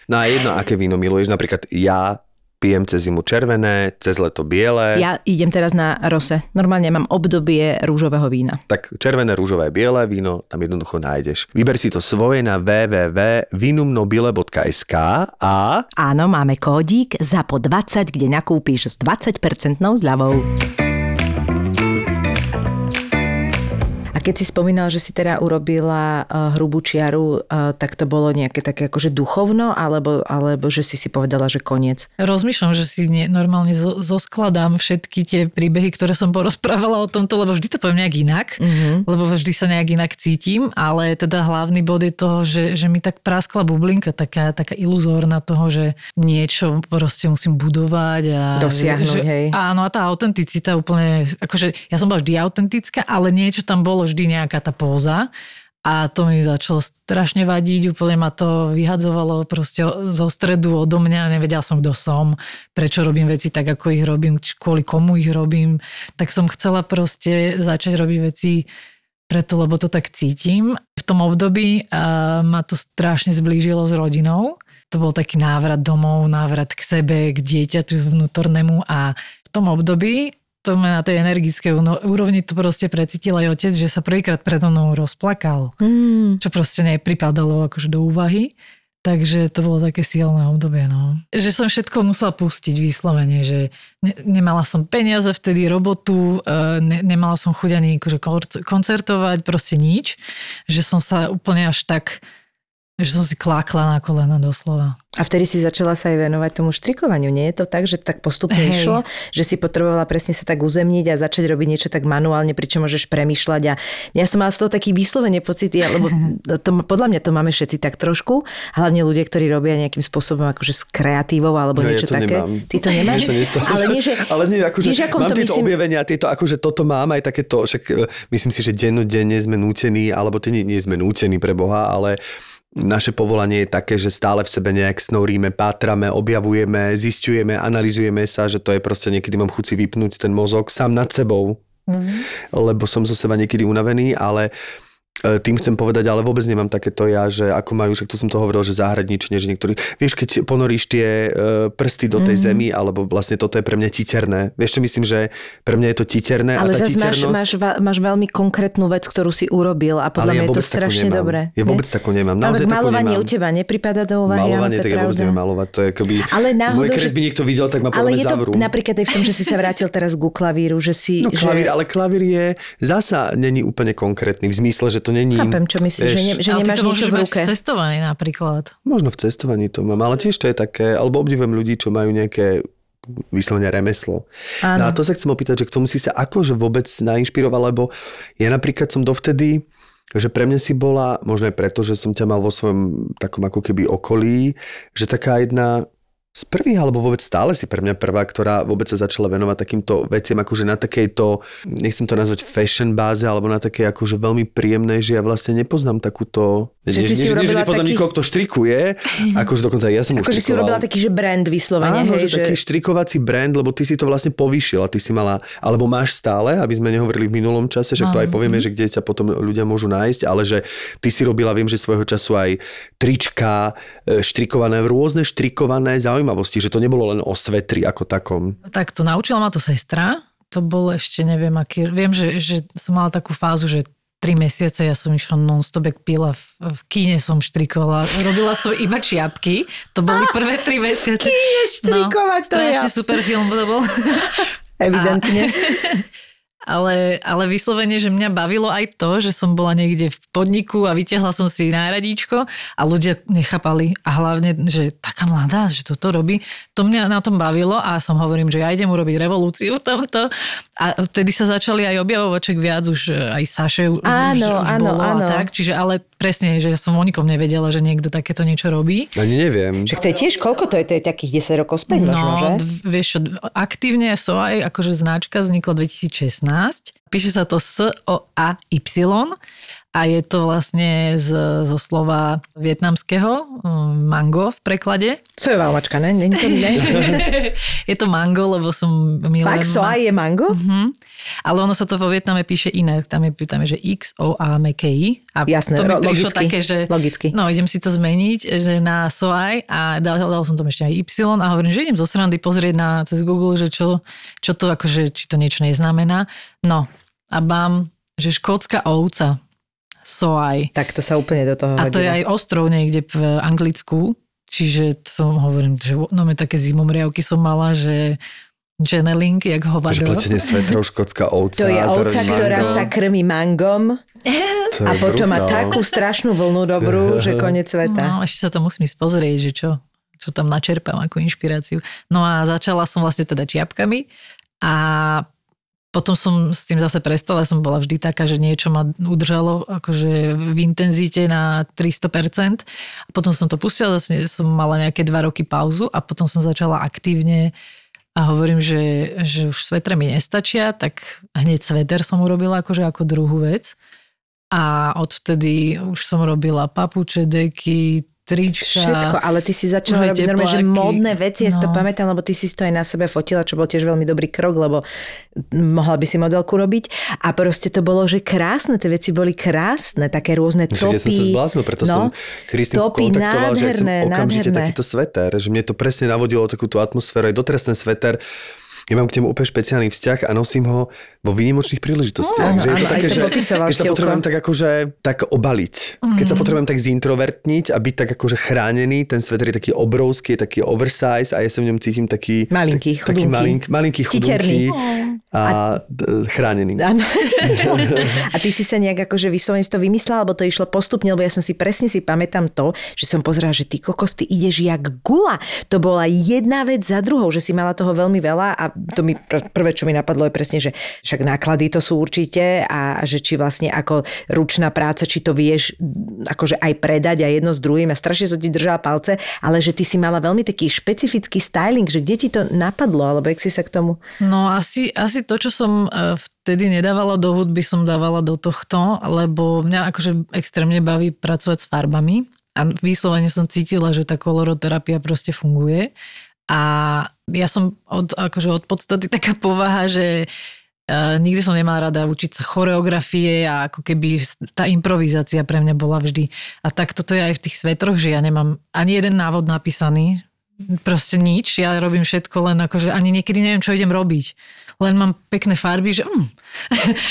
No a jedno, aké víno miluješ. Napríklad ja pijem cez zimu červené, cez leto biele. Ja idem teraz na rose. Normálne mám obdobie rúžového vína. Tak červené, rúžové, biele víno tam jednoducho nájdeš. Vyber si to svoje na www.vinumnobile.sk a... Áno, máme kódik ZAPO 20, kde nakúpíš s 20% zľavou. Keď si spomínal, že si teda urobila hrubú čiaru, tak to bolo nejaké také akože duchovno, alebo že si povedala, že koniec? Rozmýšľam, že si normálne zoskladám všetky tie príbehy, ktoré som porozprávala o tomto, lebo vždy to poviem nejak inak, lebo vždy sa nejak inak cítim, ale teda hlavný bod je toho, že mi tak praskla bublinka, taká iluzórna toho, že niečo proste musím budovať. A dosiahnuť, hej. Áno, a tá autenticita úplne, akože ja som bola vždy autentická, ale niečo tam bolo vždy nejaká tá póza a to mi začalo strašne vadiť, úplne ma to vyhadzovalo proste zo stredu odo mňa, nevedela som, kto som, prečo robím veci tak, ako ich robím, kvôli komu ich robím, tak som chcela proste začať robiť veci preto, lebo to tak cítim. V tom období ma to strašne zblížilo s rodinou, to bol taký návrat domov, návrat k sebe, k dieťaťu vnútornému a v tom období to ma na tej energickej úrovni to proste precítil aj otec, že sa prvýkrát predo mnou rozplakal. Čo proste nepripadalo akože do úvahy. Takže to bolo také silné obdobie, no. Že som všetko musela pustiť vyslovene, že nemala som peniaze vtedy, robotu, nemala som chuť ani akože koncertovať, proste nič. Že som sa úplne až tak Že som si klákla na kolena doslova. A vtedy si začala sa aj venovať tomu štrikovaniu. Nie je to tak, že tak postupne išlo, že si potrebovala presne sa tak uzemniť a začať robiť niečo tak manuálne, pričom môžeš premýšľať. A ja som mala z toho taký výslovene pocit, lebo to, podľa mňa to máme všetci tak trošku, hlavne ľudia, ktorí robia nejakým spôsobom akože s kreatívou alebo no, niečo ja také. Nemám. Ty to nemáš? Mám tieto objavenia, tieto akože toto mám aj takéto, však myslím si, že dennodenne sme nútení, alebo to nie sme nútení pre Boha, ale naše povolanie je také, že stále v sebe nejak snoríme, pátrame, objavujeme, zisťujeme, analyzujeme sa, že to je proste niekedy mám chuť si vypnúť ten mozog sám nad sebou, lebo som zo seba niekedy unavený, ale tým chcem povedať, ale vôbec nemám takéto ja, že ako majú, však to som to hovoril, že záhradnične, že niektorí, vieš, keď ponoríš tie prsty do tej zemi, alebo vlastne toto je pre mňa titerné. Vieš, čo myslím, že pre mňa je to titerné. Ale a tá titernosť... máš veľmi konkrétnu vec, ktorú si urobil a podľa mňa je to strašne dobré. Ja vôbec takú nemám. Naozaj takú nemám. Malovanie u teba nepripadá do úvahy. Malovanie, tak ja vôbec neviem malovať. To je akoby... Ale náhodou, moje kresby niekto videl, tak ma podľa mňa zavrú. Napríklad aj v tom, že si sa vrátil teraz ku klavíru, že si... No, klavír, ale klavír je zasa není úplne konkrétny v zmysle, že to není... Chápem, čo myslíš, že nemáš niečo v ruke. Ale ty to môžeš mať v cestovaní napríklad. Možno v cestovaní to mám, ale tiež to je také, alebo obdivujem ľudí, čo majú nejaké vyslovene remeslo. No a to sa chcem opýtať, že k tomu si sa akože vôbec nainšpiroval, lebo ja napríklad som dovtedy, že pre mňa si bola, možno aj preto, že som ťa mal vo svojom takom ako keby okolí, že taká jedna z prvých, alebo vôbec stále si pre mňa prvá, ktorá vôbec sa začala venovať takýmto veciam, akože na takejto, nechcem to nazvať fashion báze, alebo na takej akože veľmi príjemnej, že ja vlastne nepoznám takúto... Nie, že nepoznám taký... nikoho, kto štrikuje, akože dokonca ja som už štrikoval. Akože si urobila taký, že brand vyslovene. Áno, hej, že taký štrikovací brand, lebo ty si to vlastne povýšila, ty si mala, alebo máš stále, aby sme nehovorili v minulom čase, že to aj povieme, že kde ťa potom ľudia môžu nájsť, ale že ty si robila, viem, že svojho času aj trička, štrikované, rôzne štrikované, že to nebolo len o svetri ako takom. Tak to naučila ma to sestra. To bolo ešte neviem aký... Viem, že som mala takú fázu, že 3 mesiace ja som išla non-stop, pila, v kíne som štrikovala. Robila som iba čiapky. To boli prvé 3 mesiace. Kíne štrikovať, no, to je strašne super film to bol. Evidentne. Ale vyslovene, že mňa bavilo aj to, že som bola niekde v podniku a vytiahla som si náradíčko a ľudia nechápali a hlavne, že taká mladá, že toto robí. To mňa na tom bavilo a som hovorím, že ja idem urobiť revolúciu v tomto. A vtedy sa začali aj objavovaček viac, už aj Saše už bolo. A tak. Čiže ale presne, že som o nikom nevedela, že niekto takéto niečo robí. Ani neviem. Však to je tiež, koľko to je takých 10 rokov späť možno, že? Vieš čo, aktívne SOAI, akože značka vznikla 2016. Píše sa to SOAY a je to vlastne zo slova vietnamského mango v preklade. Sojová omačka, ne? Nie to, ne? Je to mango, lebo som milujem. Fakt SOAY je mango? Ale ono sa to vo Vietname píše iné. Tam je že XOAMKI. Jasné, to logicky. Také, že, logicky. No, idem si to zmeniť že na SOAY a dal som tam ešte aj Y a hovorím, že idem zo srandy pozrieť cez Google, že čo to akože, či to niečo neznamená. No, a bám, že škótska ovca. Soaj. Tak to sa úplne do toho hodilo. A to je aj ostrov niekde v Anglicku, čiže som hovorím, že no my také zimomriavky som mala, že Jeneling, jak hovado. Že platenie svetrov, škótska ovca. To je ovca, ktorá sa krmí mangom a potom má takú strašnú vlnu dobrú, že koniec sveta. No, ešte sa to musím spozrieť, že čo tam načerpám ako inšpiráciu. No a začala som vlastne teda čiapkami a potom som s tým zase prestala, som bola vždy taká, že niečo ma udržalo akože v intenzite na 300%. Potom som to pustila, zase som mala nejaké 2 roky pauzu a potom som začala aktívne a hovorím, že už svetre mi nestačia, tak hneď sveter som urobila akože ako druhú vec. A odvtedy už som robila papuče, deky, trička. Všetko, ale ty si začala robiť normálne, že módne veci, ja si to pamätám, lebo ty si to aj na sebe fotila, čo bol tiež veľmi dobrý krok, lebo mohla by si modelku robiť a proste to bolo, že krásne, tie veci boli krásne, také rôzne topy. Ja som sa zbláznil, preto som Kristýnku kontaktoval, že ja som okamžite takýto sveter, že mne to presne navodilo takúto atmosféru, aj doteraz ten sveter. Ja mám k nemu úplne špeciálny vzťah a nosím ho vo výnimočných príležitostiach. Že je to také, že keď sa potrebujem tak akože tak obaliť, keď sa potrebujem tak zintrovertniť a byť tak akože chránený, ten sveter je taký obrovský, je taký oversize a ja sa v ňom cítim taký malinký, chudunký. chránený. A ty si sa nejak akože vyslovene to vymyslel, alebo to išlo postupne, lebo ja som si presne si pamätám to, že som pozerala, že ty kokos, ty ideš jak gula. To bola jedna vec za druhou, že si mala toho veľmi veľa a to mi prvé, čo mi napadlo je presne, že však náklady to sú určite a že či vlastne ako ručná práca, či to vieš akože aj predať a jedno s druhým a strašne som ti držala palce, ale že ty si mala veľmi taký špecifický styling, že kde ti to napadlo, alebo jak si sa k tomu... No asi to, čo som vtedy nedávala do hudby, som dávala do tohto, lebo mňa akože extrémne baví pracovať s farbami a výslovene som cítila, že tá koloroterapia proste funguje a ja som od podstaty taká povaha, že nikdy som nemala rada učiť sa choreografie a ako keby tá improvizácia pre mňa bola vždy. A tak toto je aj v tých svetroch, že ja nemám ani jeden návod napísaný, proste nič, ja robím všetko len akože ani niekedy neviem, čo idem robiť. Len mám pekné farby, že...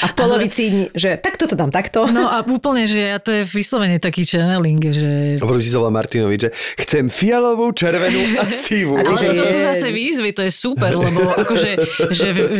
A v polovici, že takto to dám, takto. No a úplne, že ja to je vyslovene taký channeling, že... Opravdu si sa volá Martinovič, že chcem fialovú, červenú a sivú. Ale toto sú zase výzvy, to je super, lebo akože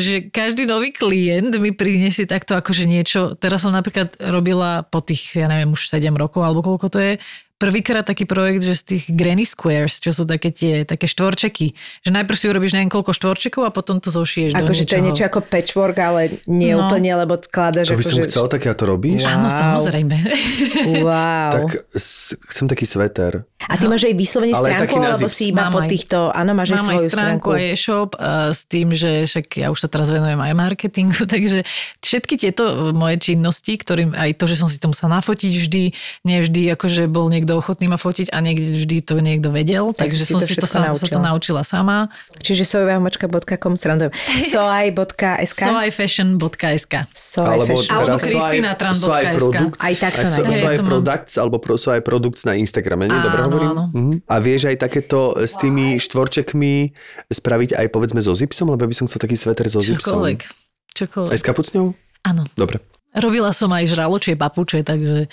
že každý nový klient mi priniesie takto akože niečo. Teraz som napríklad robila po tých, ja neviem, už 7 rokov, alebo koľko to je, prvýkrát taký projekt, že z tých granny squares, čo sú také tie, také štvorčeky, že najprv si urobíš neviem koľko štvorčekov a potom to zošiješ do niečoho. Akože to je niečo ako patchwork, ale nie úplne, lebo skladaš... To by som chcel, tak ja to robíš? Wow. Áno, samozrejme. Wow. Tak chcem taký sveter. A ty máš aj vyslovene stránku, alebo si iba po týchto... Áno, máš aj svoju stránku. Mám aj stránku a e-shop s tým, že však ja už sa teraz venujem aj marketingu, takže všetky tieto moje činnosti, ktorým aj to, že som si to musela nafotiť vždy, nevždy akože bol niekto ochotný ma fotiť a niekde vždy to niekto vedel, takže som si to naučila sama. Čiže soajmačka.com srandujem. Soaj.sk soajfashion.sk alebo kristinatran.sk aj takto na soajproducts alebo soajproducts na Instagrame, nie? Dobre hovorím? A vieš aj takéto s tými štvorčekmi spraviť aj povedzme so zipsom, lebo by som chcel taký sveter so zipsom. Čokoľvek. Aj s kapucňou? Áno. Dobre. Robila som aj žraločie papuče, takže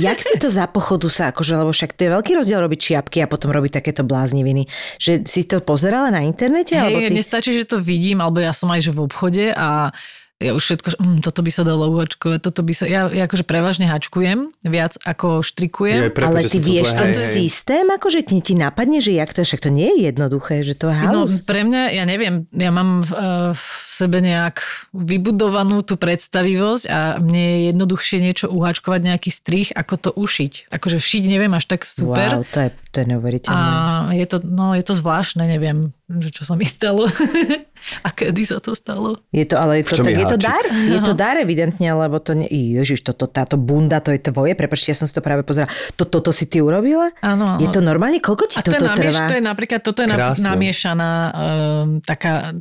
jak si to za pochodu sa akože, lebo však to je veľký rozdiel robiť čiapky a potom robiť takéto blázniviny. Že si to pozerala na internete? Hej, alebo ty... nestačí, že to vidím, alebo ja som aj že v obchode a ja už všetko, toto by sa dalo uhačkovať, toto by sa, ja akože prevažne hačkujem, viac ako štrikujem. Ale ty vieš ten systém, akože ti napadne, že jak to, však to nie je jednoduché, že to je halus. No pre mňa, ja neviem, ja mám v sebe nejak vybudovanú tú predstavivosť a mne je jednoduchšie niečo uháčkovať, nejaký strih, ako to ušiť. Akože všiť neviem až tak super. Wow, to je neuveriteľné. A je to zvláštne, neviem, že čo sa mi stalo. A kedy sa to stalo? Je to dar evidentne, lebo to nie... Ježiš, táto bunda, to je tvoje? Prepáčte, ja som si to práve pozerala. Toto si ty urobila? Áno. Je to normálne? Koľko ti toto trvá? To je napríklad, toto je namiešaná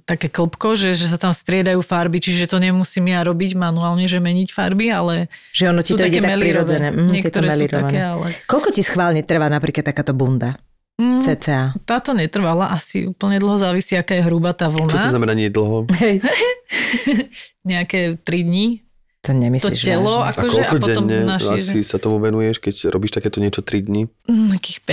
také klbko, že sa tam striedajú farby, čiže to nemusím ja robiť manuálne, že meniť farby, ale... Že ono ti to ide tak prirodzené. Niektoré sú také, ale... Koľko ti schválne trvá napríklad takáto bunda? CCA. Táto netrvala asi úplne dlho, závisí, aká je hrubá tá vlna. Čo to znamená nie dlho? Hej. Nejaké 3 dní. To nemyslíš. To telo, akože, a potom asi sa tomu venuješ, keď robíš takéto niečo 3 dní? Takých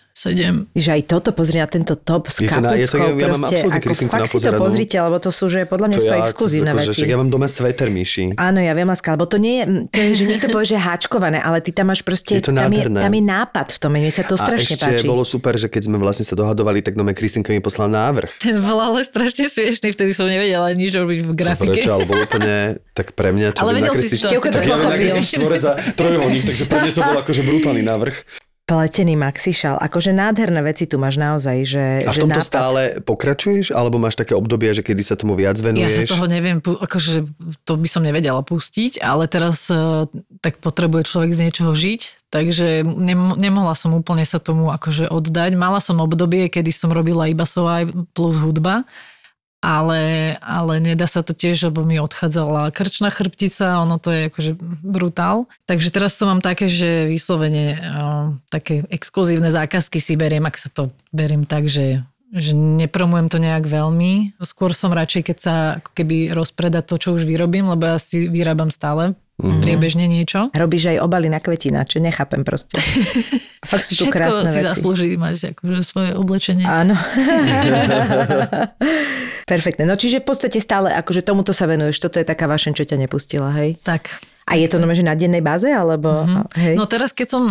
5, 6... 7. Že aj toto, pozri na tento top s kapuckou, proste, ako fakt si to pozrite, lebo to sú, že podľa mňa to exkluzívne veci. Ja mám doma sveter, Myši. Áno, ja viem, láska, lebo to nie je, že niekto povie, že je háčkované, ale ty tam máš proste, tam je nápad v tom, mne sa to strašne páči. A ešte bolo super, že keď sme vlastne sa dohadovali, tak doma Kristínka mi poslala návrh. Ten bol ale strašne smiešný, vtedy som nevedela nič robiť v grafike. Prečo, alebo úplne, tak pre mňa, čo by na Kristínka, to brutálny návrh. Pletený maxišal. Akože nádherné veci tu máš naozaj, že nápad. A v tomto stále pokračuješ? Alebo máš také obdobie, že kedy sa tomu viac venuješ? Ja sa toho neviem, akože to by som nevedela pustiť, ale teraz tak potrebuje človek z niečoho žiť, takže nemohla som úplne sa tomu akože oddať. Mala som obdobie, kedy som robila iba soaj plus hudba, ale nedá sa to tiež, lebo mi odchádzala krčná chrbtica, ono to je akože brutál. Takže teraz to mám také, že vyslovene také exkluzívne zákazky si beriem, ak sa to beriem tak, že nepromujem to nejak veľmi. Skôr som radšej, keď sa ako keby rozpreda to, čo už vyrobím, lebo ja si vyrábam stále priebežne niečo. Robíš aj obaly na kvetinače, nechápem proste. Fakt sú tu krásne veci. Všetko si zaslúži mať akože svoje oblečenie. Áno. Perfektné. No čiže v podstate stále akože tomuto sa venuješ. Toto je taká vášeň, čo ťa nepustila, hej? Tak. A je to normálne, že na dennej báze, alebo... Hej. No teraz, keď som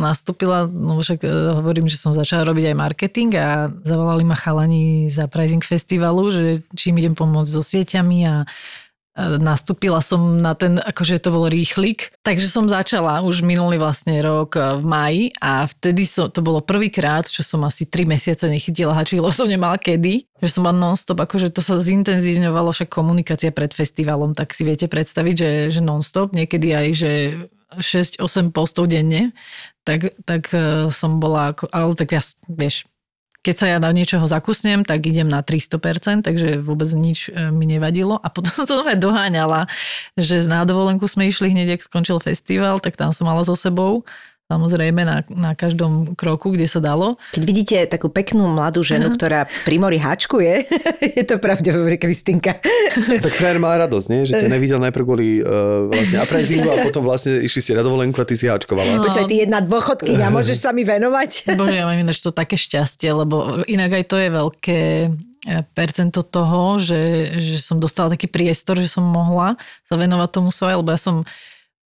nastúpila, no však hovorím, že som začala robiť aj marketing a zavolali ma chalani za pricing festivalu, že čím idem pomôcť so sieťami a nastúpila som na ten, akože to bol rýchlik. Takže som začala už minulý vlastne rok v máji a vtedy to bolo prvýkrát, čo som asi 3 mesiace nechytila hačky, lebo som nemala kedy. Že som mal non-stop, akože to sa zintenzívňovalo, však komunikácia pred festivalom, tak si viete predstaviť, že non-stop, niekedy aj, že 6-8 postov denne, tak som bola, ale tak ja, vieš, keď sa ja na niečoho zakusnem, tak idem na 300%, takže vôbec nič mi nevadilo. A potom to nové doháňala, že na dovolenku sme išli hneď, ak skončil festival, tak tam som mala so sebou. Samozrejme na každom kroku, kde sa dalo. Keď vidíte takú peknú mladú ženu, ktorá pri mori háčkuje, je to pravdepodobne Kristinka. Tak frajer mal radosť, nie? Že ťa nevidel najprv kvôli vlastne apreizingu a potom vlastne išli ste na dovolenku a ty si háčkovala. No. Počkaj, ty jedna dôchodkyňa, môžeš sa mi venovať? Bože, ja mám ináč to také šťastie, lebo inak aj to je veľké percento toho, že som dostala taký priestor, že som mohla sa venovať tomu svoje, lebo ja som...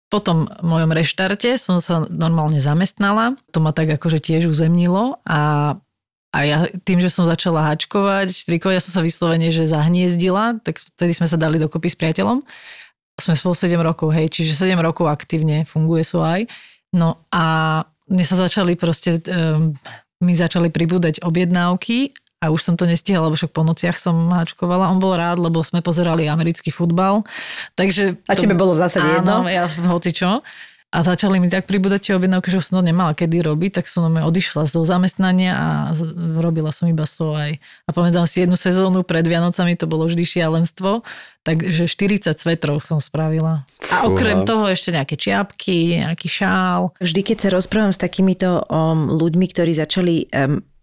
Po tom mojom reštarte som sa normálne zamestnala. To ma tak akože tiež uzemnilo a ja tým, že som začala háčkovať, štrikovať, ja som sa vyslovene, že zahniezdila, tak vtedy sme sa dali dokopy s priateľom. Sme spolu 7 rokov, hej, čiže 7 rokov aktívne funguje SOAI. No a mne sa začali proste, mi začali pribúdať objednávky a už som to nestihala, lebo však po nociach som háčkovala. On bol rád, lebo sme pozerali americký futbal. Takže a tebe bolo v zásade jedno? Áno, ja som hocičo. A začali mi tak pribúdať tie objednávky, že už som to nemala kedy robiť, tak som odišla z zamestnania a robila som iba SOAI. A pamätám si jednu sezónu pred Vianocami, to bolo vždy šialenstvo, takže 40 svetrov som spravila. A okrem toho ešte nejaké čiapky, nejaký šál. Vždy, keď sa rozprávam s takýmito ľuďmi, ktorí začali...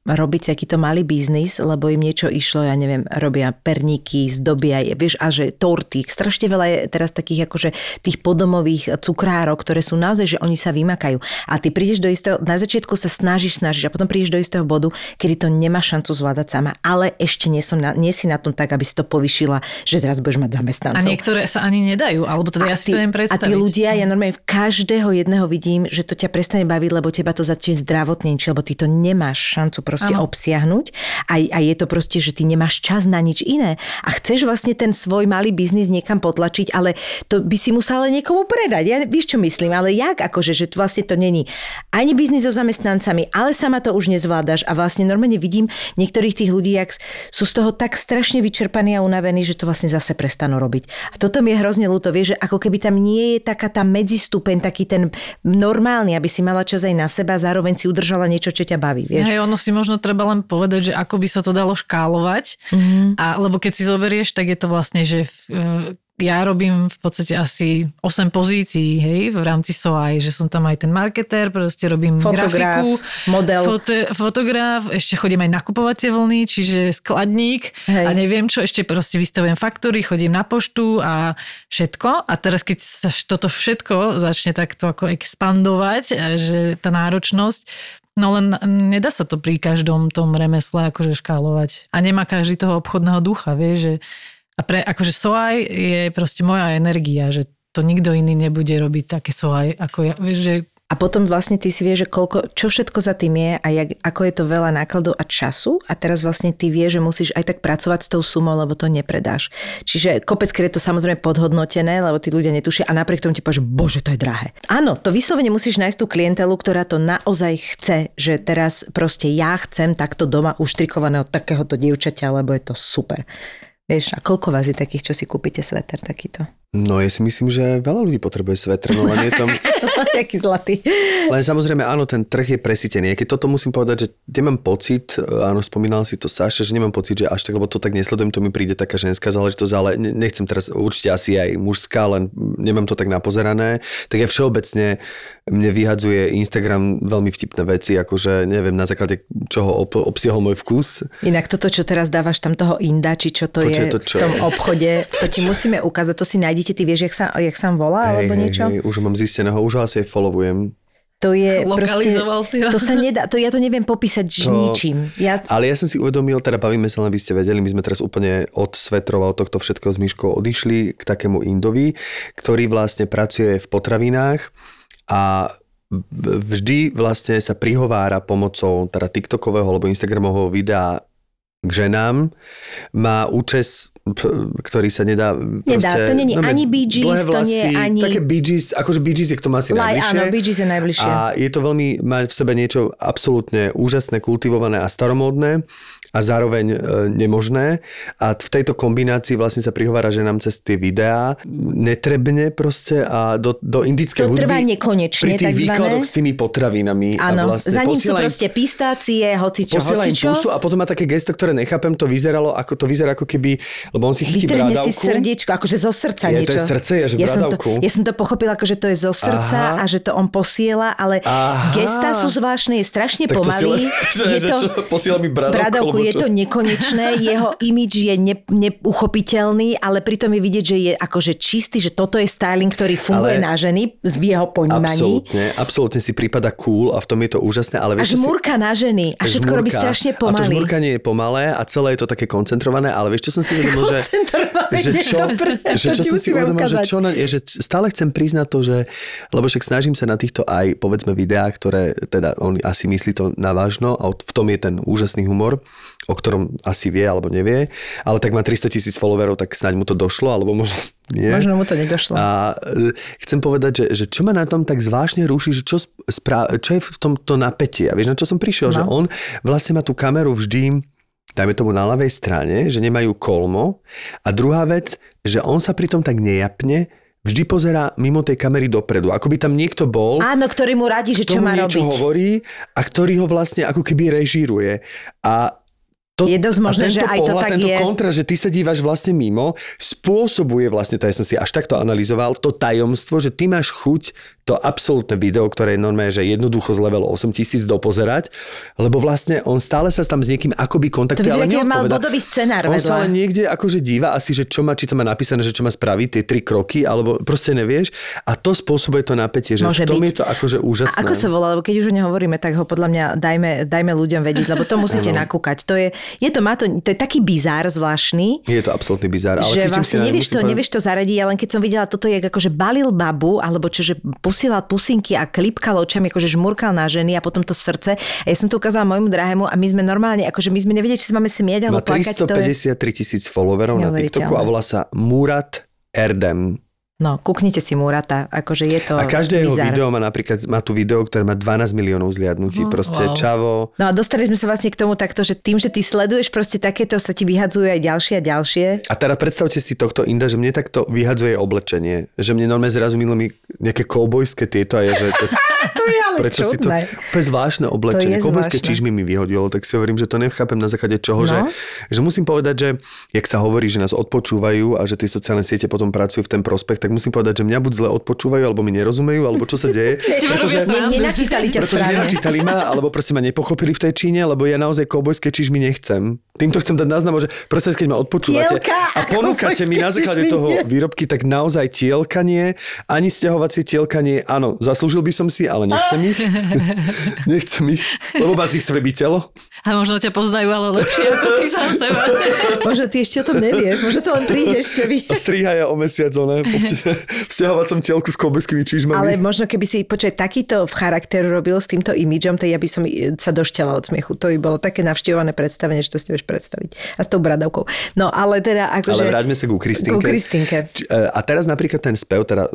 robiť takýto malý biznis, lebo im niečo išlo, ja neviem, robia perníky, zdobia, vieš, a že torty. Strašne veľa je teraz takých akože tých podomových cukrárok, ktoré sú naozaj, že oni sa vymakajú. A ty prídeš do istého, na začiatku sa snažíš a potom prídeš do istého bodu, kedy to nemá šancu zvládať sama, ale ešte nie si na tom tak, aby si to povyšila, že teraz budeš mať zamestnancov. A niektoré sa ani nedajú, alebo teda ja si to neviem predstaviť. A tí ľudia, ja normálne každého jedného vidím, že to ťa prestane baviť, lebo teba to začne zdravotnejšie, lebo ty to nemáš šancu proste obsiahnuť a je to proste, že ty nemáš čas na nič iné a chceš vlastne ten svoj malý biznis niekam potlačiť, ale to by si musela niekomu predať. Ja víš, čo myslím, ale jak akože, že to vlastne to není ani biznis so zamestnancami, ale sama to už nezvládaš a vlastne normálne vidím niektorých tých ľudí, jak sú z toho tak strašne vyčerpaní a unavení, že to vlastne zase prestanú robiť. A toto mi je hrozne ľúto, vieš, že ako keby tam nie je taká tá medzistupeň, taký ten normálny, aby si mala čas aj na seba, zároveň si udržala niečo, čo ťa baví, vieš. Hej, ono si možno treba len povedať, že ako by sa to dalo škálovať. A lebo keď si zoberieš, tak je to vlastne, že ja robím v podstate asi 8 pozícií, hej, v rámci SOAI, že som tam aj ten marketér, proste robím grafiku, model, fotograf, ešte chodím aj nakupovať tie vlny, čiže skladník, hej. A neviem čo, ešte proste vystavujem faktúry, chodím na poštu a všetko. A teraz keď sa toto všetko začne takto ako expandovať, že tá náročnosť, no len nedá sa to pri každom tom remesle akože škálovať. A nemá každý toho obchodného ducha, vieš, že a akože SOAI je proste moja energia, že to nikto iný nebude robiť také SOAI ako ja, vieš, že... A potom vlastne ty si vieš, že čo všetko za tým je a ako je to veľa nákladov a času a teraz vlastne ty vieš, že musíš aj tak pracovať s tou sumou, lebo to nepredáš. Čiže kopecké je to samozrejme podhodnotené, lebo tí ľudia netušia a napriek tomu ti povieš, bože, to je drahé. Áno, to vyslovene musíš nájsť tú klientelu, ktorá to naozaj chce, že teraz proste ja chcem takto doma uštrikovaného takéhoto dievčaťa, lebo je to super. Vieš, a koľko vás je takých, čo si kúpite sveter takýto? No ja si myslím, že veľa ľudí potrebuje sveter, no len je tam... Jaký zlatý. Len samozrejme, áno, ten trh je presítený. Keď toto musím povedať, že nemám pocit, áno, spomínal si to Saša, že nemám pocit, že až tak, lebo to tak nesledujem, to mi príde taká ženská záležitosť, ale nechcem teraz určite asi aj mužská, len nemám to tak napozerané. Tak ja všeobecne mne vyhadzuje Instagram veľmi vtipné veci, akože neviem na základe čoho obsiahol môj vkus. Inak toto, čo teraz dávaš tam toho inda, či čo to je v tom obchode, to ti musíme ukázať, to si nájdete dieťa, ty vieš, jak sa volá, alebo niečo? Hej, už mám zisteného, už asi aj followujem. To je proste, to sa nedá, to ja to neviem popísať to, ničím. Ale ja som si uvedomil, teda bavíme sa, aby ste vedeli, my sme teraz úplne od svetrova, od tohto všetkého s Myškou odišli k takému Indovi, ktorý vlastne pracuje v potravinách a vždy vlastne sa prihovára pomocou teda TikTokového alebo Instagramového videa k ženám. Má účes, ktorý sa nedá, to nie je ani Bee Gees, to nie je ani... Také Bee Gees, akože Bee Gees je k tomu asi najbližšie. Áno, Bee Gees je najbližšie. A je to veľmi, má v sebe niečo absolútne úžasné, kultivované a staromódne a zároveň nemožné. A v tejto kombinácii vlastne sa prihovára, že nám cez tie videá netrebne proste a do indické hudby... To trvá nekonečne, pri tých výkladoch s tými potravinami. Áno, vlastne za ním sú proste pistácie, hocičo, hocičo. A potom má také gesto, ktoré nechápem, to vyzerá ako keby... Lebo on si chytí bradavku. Vytrhne si srdiečko, akože zo srdca niečo. To je srdce, že bradavku. Ja som to pochopila, akože to je zo srdca. Aha. A že to on posiela, ale gesta sú zvláštne, je strašne pomalý. Posiela mi bradavku. Je to nekonečné, jeho imidž je neuchopiteľný, ale pritom je vidieť, že je akože čistý, že toto je styling, ktorý funguje na ženy v jeho ponímaní. Absolútne si prípada cool a v tom je to úžasné. Ale vieš, a žmúrka na ženy. A všetko robí strašne pomaly. A to žmúrkanie je pomalé a celé je to také koncentrované, ale vieš, čo som si uvedomil, že stále chcem priznať to, že lebo však snažím sa na týchto aj povedzme videá, ktoré teda on asi myslí to na vážno a v tom je ten úžasný humor, o ktorom asi vie alebo nevie, ale tak má 300,000 followerov, tak snáď mu to došlo, alebo možno nie. Možno mu to nedošlo. A chcem povedať, že čo ma na tom tak zvláštne ruší, že čo je v tomto napätie. A vieš, na čo som prišiel, že on vlastne má tú kameru vždy dajme tomu na ľavej strane, že nemajú kolmo. A druhá vec, že on sa pritom tak nejapne vždy pozerá mimo tej kamery dopredu. Ako by tam niekto bol. Áno, ktorý mu radí, že čo má robiť. Niečo hovorí a ktorý ho vlastne ako keby režíruje. A je dosť možné, že aj to tak je. Tento kontra, že ty sa dívaš vlastne mimo, spôsobuje vlastne, to ja som si až takto analyzoval, to tajomstvo, že ty máš chuť to absolútne video, ktoré je normálne, že jednoducho z levelu 8000 dopozerať, lebo vlastne on stále sa tam s niekým akoby kontaktuje, ale neodpovedá. To vyzerá, keď mal bodový scenár vedľa. On sa ale niekde akože díva asi, že čo má, či to má napísané, že čo má spraviť, tie 3 kroky, alebo proste nevieš. A to spôsobuje to napätie, že môže v tom byť. Je to akože úžasné. A ako sa volá, lebo keď už o nehovoríme, tak ho podľa mňa dajme ľuďom vedieť, lebo to musíte nakúkať. To je taký bizár zvláštny. Je to absolútny bizár, ale že vlastne nevieš to zaradiť, len keď som videla toto, je akože balil babu, alebo čože posielal pusinky a klipkal očami, akože žmurkal na ženy a potom to srdce. A ja som to ukázala môjmu drahému a my sme normálne, akože my sme nevedeli, či sa máme smiať alebo plakať. Má 353,000 followerov na TikToku a volá sa Murat Erdem. No, kúknite si Murata, akože je to bizar. A každé jeho video má napríklad, má tu video, ktoré má 12 miliónov zliadnutí, proste čavo. No a dostali sme sa vlastne k tomu takto, že tým, že ty sleduješ proste takéto, sa ti vyhadzujú aj ďalšie a ďalšie. A teda predstavte si tohto Inda, že mne takto vyhadzuje oblečenie, že mne normálne zrazu minul mi nejaké koubojské tieto a je, že to... To je ale prečo čudné. To je zvláštne oblečenie. Koubojské čižmy mi vyhodilo, tak si hovorím, že to nechápem na základe čoho, že musím povedať, že jak sa hovorí, že nás odpočúvajú a že tie sociálne siete potom pracujú v ten prospekt, tak musím povedať, že mňa buď zle odpočúvajú, alebo mi nerozumejú, alebo čo sa deje. Pretože nenačítali ťa správne. Nenačítali ma, alebo proste ma nepochopili v tej Číne, lebo ja naozaj koubojské čižmy nechcem. Týmto chcem dať náznam, že proste keď ma odpočúvate a ponúkate mi na základe toho výrobky, tak naozaj tielkanie, ani stiahovacie tielkanie, áno, zaslúžil by som si, ale nechcem ich. Nechcem ich. Lebo vás nich svrbí telo. A možno ťa poznajú, ale lepšie ako ty sám seba. Možno ty ešte o tom nevieš. Možno to len príde ešte vy. A stríhaja o mesiac, ne? Vstiahovacom tielku s koubojskými čižmami. Ale možno keby si takýto v charakteru robil s týmto imidžom, tak ja by som sa došťala od smiechu. To by bolo také navštevované predstavenie, že to si vieš predstaviť. A s tou bradavkou. No ale teda akože... Ale vráťme sa ku Kristínke. A teraz napríklad ten spev, teda,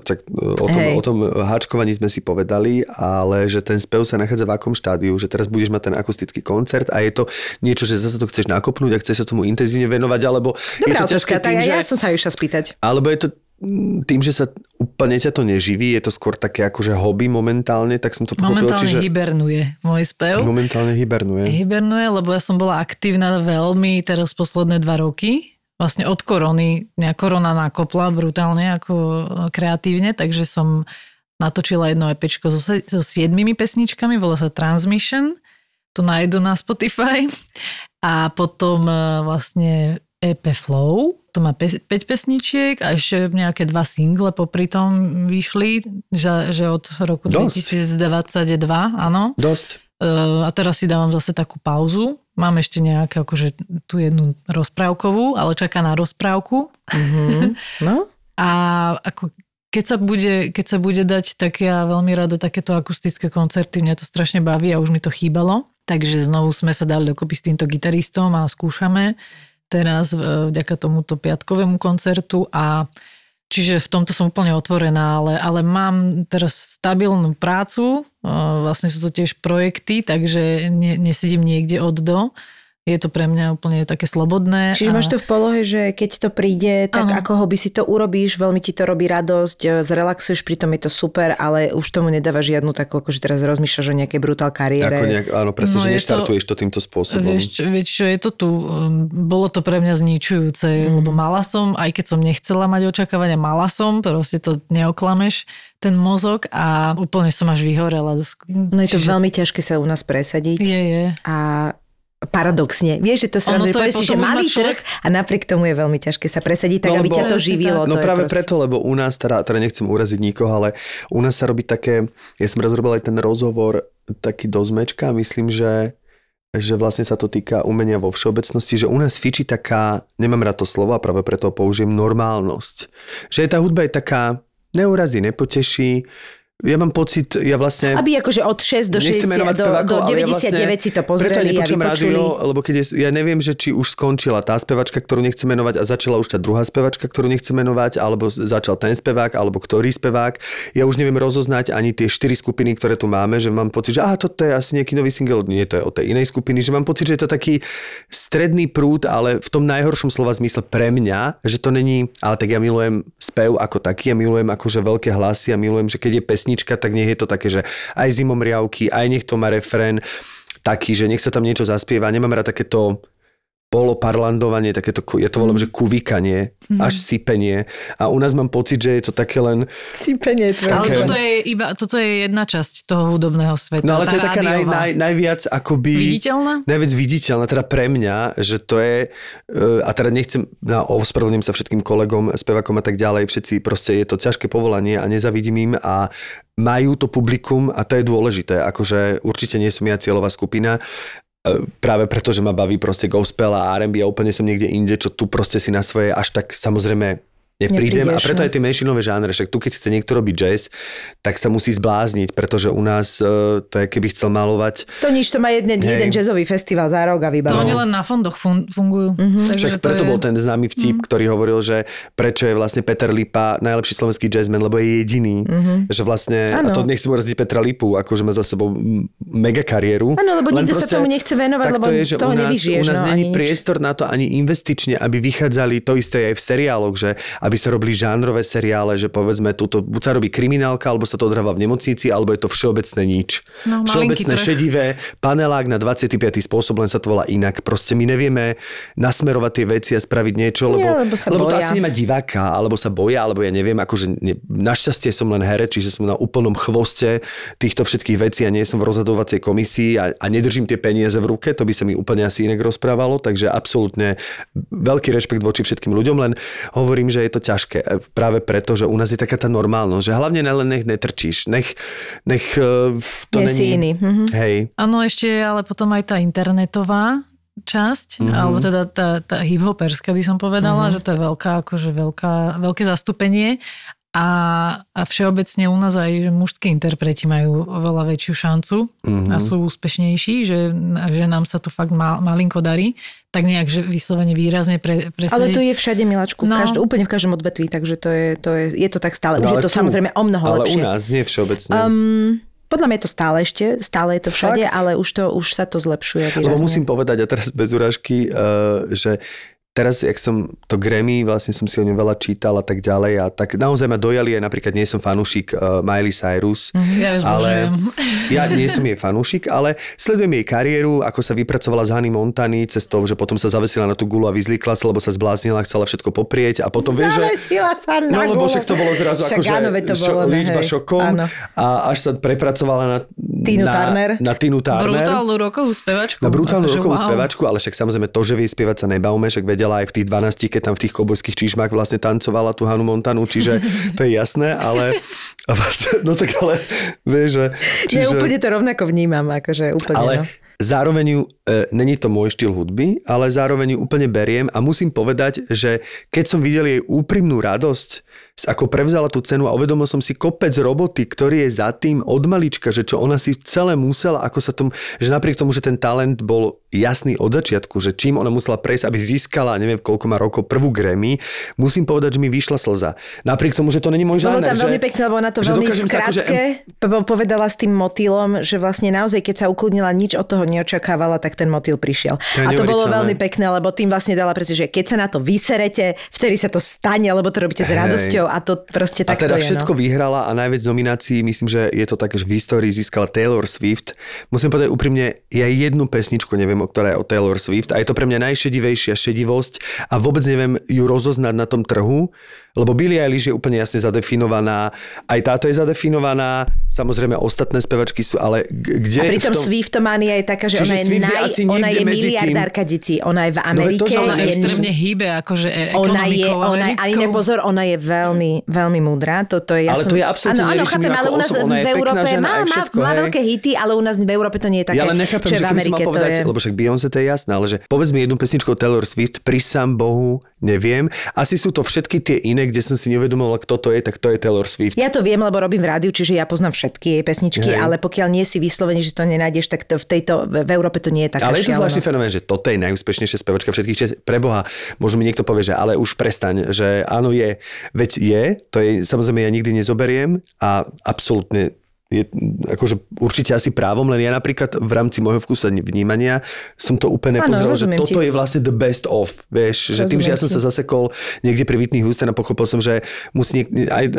o tom háčkovaní sme si povedali, ale že ten spev sa nachádza v akom štádiu, že teraz budeš mať ten akustický koncert a je to niečo, že zase to chceš nakopnúť a chceš sa tomu intenzívne venovať, alebo dobrá je to ťažké tým, že... Ja som sa ju šla spýtať. Alebo je to tým, že sa úplne ťa to neživí, je to skôr také akože hobby momentálne, tak som to pochopil. Momentálne hibernuje môj spev. Momentálne hibernuje. Hibernuje, lebo ja som bola aktívna veľmi teraz posledné 2 roky. Vlastne od korony. Mňa korona nakopla brutálne ako kreatívne, takže som natočila jedno EPčko so 7 pesničkami, volá sa Transmission, to nájdu na Spotify. A potom vlastne EP Flow, to má 5 pesničiek a ešte nejaké 2 single popri tom vyšli, že od roku 2022, áno. Dosť. A teraz si dávam zase takú pauzu. Mám ešte nejaké, akože tú jednu rozprávkovú, ale čaká na rozprávku. Mm-hmm. No. A ako keď sa bude dať, tak ja veľmi rada takéto akustické koncerty, mňa to strašne baví a už mi to chýbalo. Takže znovu sme sa dali dokopy s týmto gitaristom a skúšame teraz vďaka tomuto piatkovému koncertu a čiže v tomto som úplne otvorená, ale mám teraz stabilnú prácu, vlastne sú to tiež projekty, takže nesedím niekde od do. Je to pre mňa úplne také slobodné. Čiže máš to v polohe, že keď to príde, tak ano. Ako hobby si to urobíš, veľmi ti to robí radosť, zrelaxuješ, pritom je to super, ale už tomu nedávaš žiadnu takú, akože teraz rozmýšľaš o nejakej brutál kariére. Áno, presne, no, že neštartuješ to týmto spôsobom. Vieš čo, je to tu, bolo to pre mňa zničujúce, lebo mala som, aj keď som nechcela mať očakávania, mala som, proste to neoklameš, ten mozog a úplne som až vyhorela. No je to veľmi ťažké sa u nás presadiť. Je. A paradoxne. Vieš, že to sa rád, že povieš, že malý trh a napriek tomu je veľmi ťažké sa presadiť, tak no, aby ťa to živilo. No to práve preto, lebo u nás, teda nechcem uraziť nikoho, ale u nás sa robí také, ja som raz robil aj ten rozhovor taký do zmečka, myslím, že vlastne sa to týka umenia vo všeobecnosti, že u nás fičí taká, nemám rád to slovo a práve preto použijem normálnosť. Že tá hudba je taká, neurazí, nepoteší. Ja mám pocit, ja vlastne... Aby akože od 6 do 60, do 99 ja vlastne, si to pozreli a vypočuli. Rádio, lebo keď ja neviem, že či už skončila tá spevačka, ktorú nechcem menovať a začala už tá druhá spevačka, ktorú nechcem menovať, alebo začal ten spevák, alebo ktorý spevák. Ja už neviem rozoznať ani tie 4 skupiny, ktoré tu máme, že mám pocit, že toto je asi nejaký nový single, nie, to je od tej inej skupiny, že mám pocit, že je to taký stredný prúd, ale v tom najhoršom slova zmysle pre mňa, že to není, ale tak ja milujem spev ako taký, ja milujem akože veľké hlasy, ja milujem, že keď je tak nech je to také, že aj zimom riavky, aj nech to má refrén taký, že nech sa tam niečo zaspieva. Nemám rád takéto poloparlandovanie, takéto, ja to volám, že kuvikanie, až sypenie. A u nás mám pocit, že je to také len... Sypenie tvoje. Ale toto je jedna časť toho hudobného sveta. No ale to je taká najviac akoby... Viditeľná? Najviac viditeľná, teda pre mňa, že to je... A teda nechcem... Ospravedlňujem sa všetkým kolegom, spevakom a tak ďalej. Všetci proste, je to ťažké povolanie a nezavidím im a majú to publikum a to je dôležité. Akože určite nie som ja cieľová skupina, práve preto, že ma baví proste gospel a R&B a úplne som niekde inde, čo tu proste si na svoje až tak samozrejme neprídem. A preto aj tie menšinové žánre, však tu keď chce niekto robiť jazz, tak sa musí zblázniť, pretože u nás to je keby chcel malovať. To nič, to má jeden jazzový festival za rok a vybaví. To oni len na fondoch fungujú. Mm-hmm. Však preto bol ten známy vtip, ktorý hovoril, že prečo je vlastne Peter Lipa najlepší slovenský jazzman, lebo je jediný. Mm-hmm. Že vlastne, ano. A to nechcem uraziť Petra Lipu, akože má za sebou mega kariéru. Áno, lebo nikto sa tomu nechce venovať, lebo toho nevyžiješ. U nás není priestor na to ani investične, aby vychádzali to isté aj v seriáloch, že aby sa robili žánrové seriále, že povedzme, tuto, buď sa robí kriminálka, alebo sa to odhráva v nemocnici, alebo je to všeobecné nič. No, všeobecné šedivé, panelák na 25. spôsob, len sa to volá inak. Proste my nevieme nasmerovať tie veci a spraviť niečo, lebo to asi nemá diváka, alebo sa boja, alebo ja neviem, akože našťastie som len herec, čiže som na úplnom chvoste týchto všetkých vecí a nie som v rozhodovacej komisii a nedržím tie peniaze v ruke, to by sa mi úplne asi inak rozprávalo, takže absolútne veľký rešpekt voči všetkým ľuďom, len hovorím, že je to ťažké. Práve preto, že u nás je taká tá normálnosť, že hlavne nech netrčíš, nech to nie není... si iný. Mhm. Hej. Áno, ešte ale potom aj tá internetová časť, alebo teda tá hiphoperská by som povedala, že to je veľké zastúpenie a všeobecne u nás aj mužskí interpreti majú oveľa väčšiu šancu a sú úspešnejší, že nám sa to fakt malinko darí. Tak nejak, že vyslovene výrazne presadiť. Ale to je všade, miláčku, úplne v každom odvetví, takže to je to tak stále. No, už je to samozrejme o mnoho lepšie. Ale u nás, nie všeobecne. Podľa mňa je to stále ešte, stále je to všade, fakt? Ale už sa to zlepšuje výrazne. Lebo musím povedať, a teraz bez urážky, že teraz, jak som to Grammy, vlastne som si o ňom veľa čítal a tak ďalej a tak naozaj ma dojali aj napríklad, nie som fanúšik Miley Cyrus, ale ja nie som jej fanúšik, ale sledujem jej kariéru, ako sa vypracovala z Hany Montany, cez to, že potom sa zavesila na tú gulu a vyzlikla sa, lebo sa zbláznila, chcela všetko poprieť a potom vie, že... Zavesila sa na gulu. No lebo však to bolo zrazu akože líčba šokom a až sa prepracovala na Tinu Turner. Brutálnu rokovú spevačku. Ale však samozrejme to, že vie spievať sa nebaume, však vedela videla aj v tých 12, keď tam v tých kobojských číšmach vlastne tancovala tú Hanu Montanu, čiže to je jasné, ale vlastne, no tak ale vieš, že... Čiže... Ja úplne to rovnako vnímam, akože úplne, ale... No. Zároveň ju, není to môj štýl hudby, ale zároveň ju úplne beriem a musím povedať, že keď som videl jej úprimnú radosť, ako prevzala tú cenu a uvedomil som si kopec roboty, ktorý je za tým od malička, že čo ona si celé musela, ako sa tom, že napriek tomu, že ten talent bol jasný od začiatku, že čím ona musela prejsť, aby získala, neviem koľko má rokov, prvú Grammy, musím povedať, že mi vyšla slza. Napriek tomu, že to není môj žáner. Bolo tam veľmi pekné, lebo ona to veľmi skrátke povedala s tým motýlom, že vlastne naozaj, keď sa ukludnila, nič od toho neočakávala, tak ten motýl prišiel. A to bolo veľmi pekné, lebo tým vlastne dala presne, že keď sa na to vyserete, vtedy sa to stane, lebo to robíte s radosťou a to proste tak to je. A teda všetko vyhrala a najviac nominácií, myslím, že je to také, že v histórii získala Taylor Swift. Musím povedať úprimne, ja jednu pesničku neviem, ktorá je o Taylor Swift, a je to pre mňa najšedivejšia šedivosť a vôbec neviem ju rozoznať na tom trhu, lebo Billie Eilish je úplne jasne zadefinovaná, aj táto je zadefinovaná, samozrejme ostatné spevačky sú, ale kde... A pritom Swiftomania je taká, že ona je miliardárka detí, ona je v Amerike. No, to, ona je extrémne hýbe, akože ekonomikou americkou. Ale nepozor, ona je veľmi, veľmi múdra, toto je... Ja ale som, to je absolútne neriešimý ako osob, ona je pekná žena, aj všetko. Má veľké hity, ale u nás v Európe to nie je také, ja nechápem, čo je v Amerike. Lebo však Beyoncé to je jasné, ale že povedz mi jednu pesničku Taylor Swift, prisám Bohu, neviem. Asi sú to všetky tie iné, kde som si neuvedomovala, kto to je, tak to je Taylor Swift. Ja to viem, lebo robím v rádiu, čiže ja poznám všetky jej pesničky, ale pokiaľ nie si vyslovene, že to nenájdeš, tak to v tejto v Európe to nie je taká šialenosť. Ale je to zvláštny fenomén, že toto je najúspešnejšia spevačka všetkých čas. Preboha, možno mi niekto povie, že ale už prestaň, že áno je, veď je, to je samozrejme ja nikdy nezoberiem a absolútne je akože určite asi právom, len ja napríklad v rámci môjho vkusa vnímania som to úplne pozeral, že toto je vlastne the best of, vieš, že tým, že ja som sa zasekol niekde pri Whitney Houston a pochopil som, že musí aj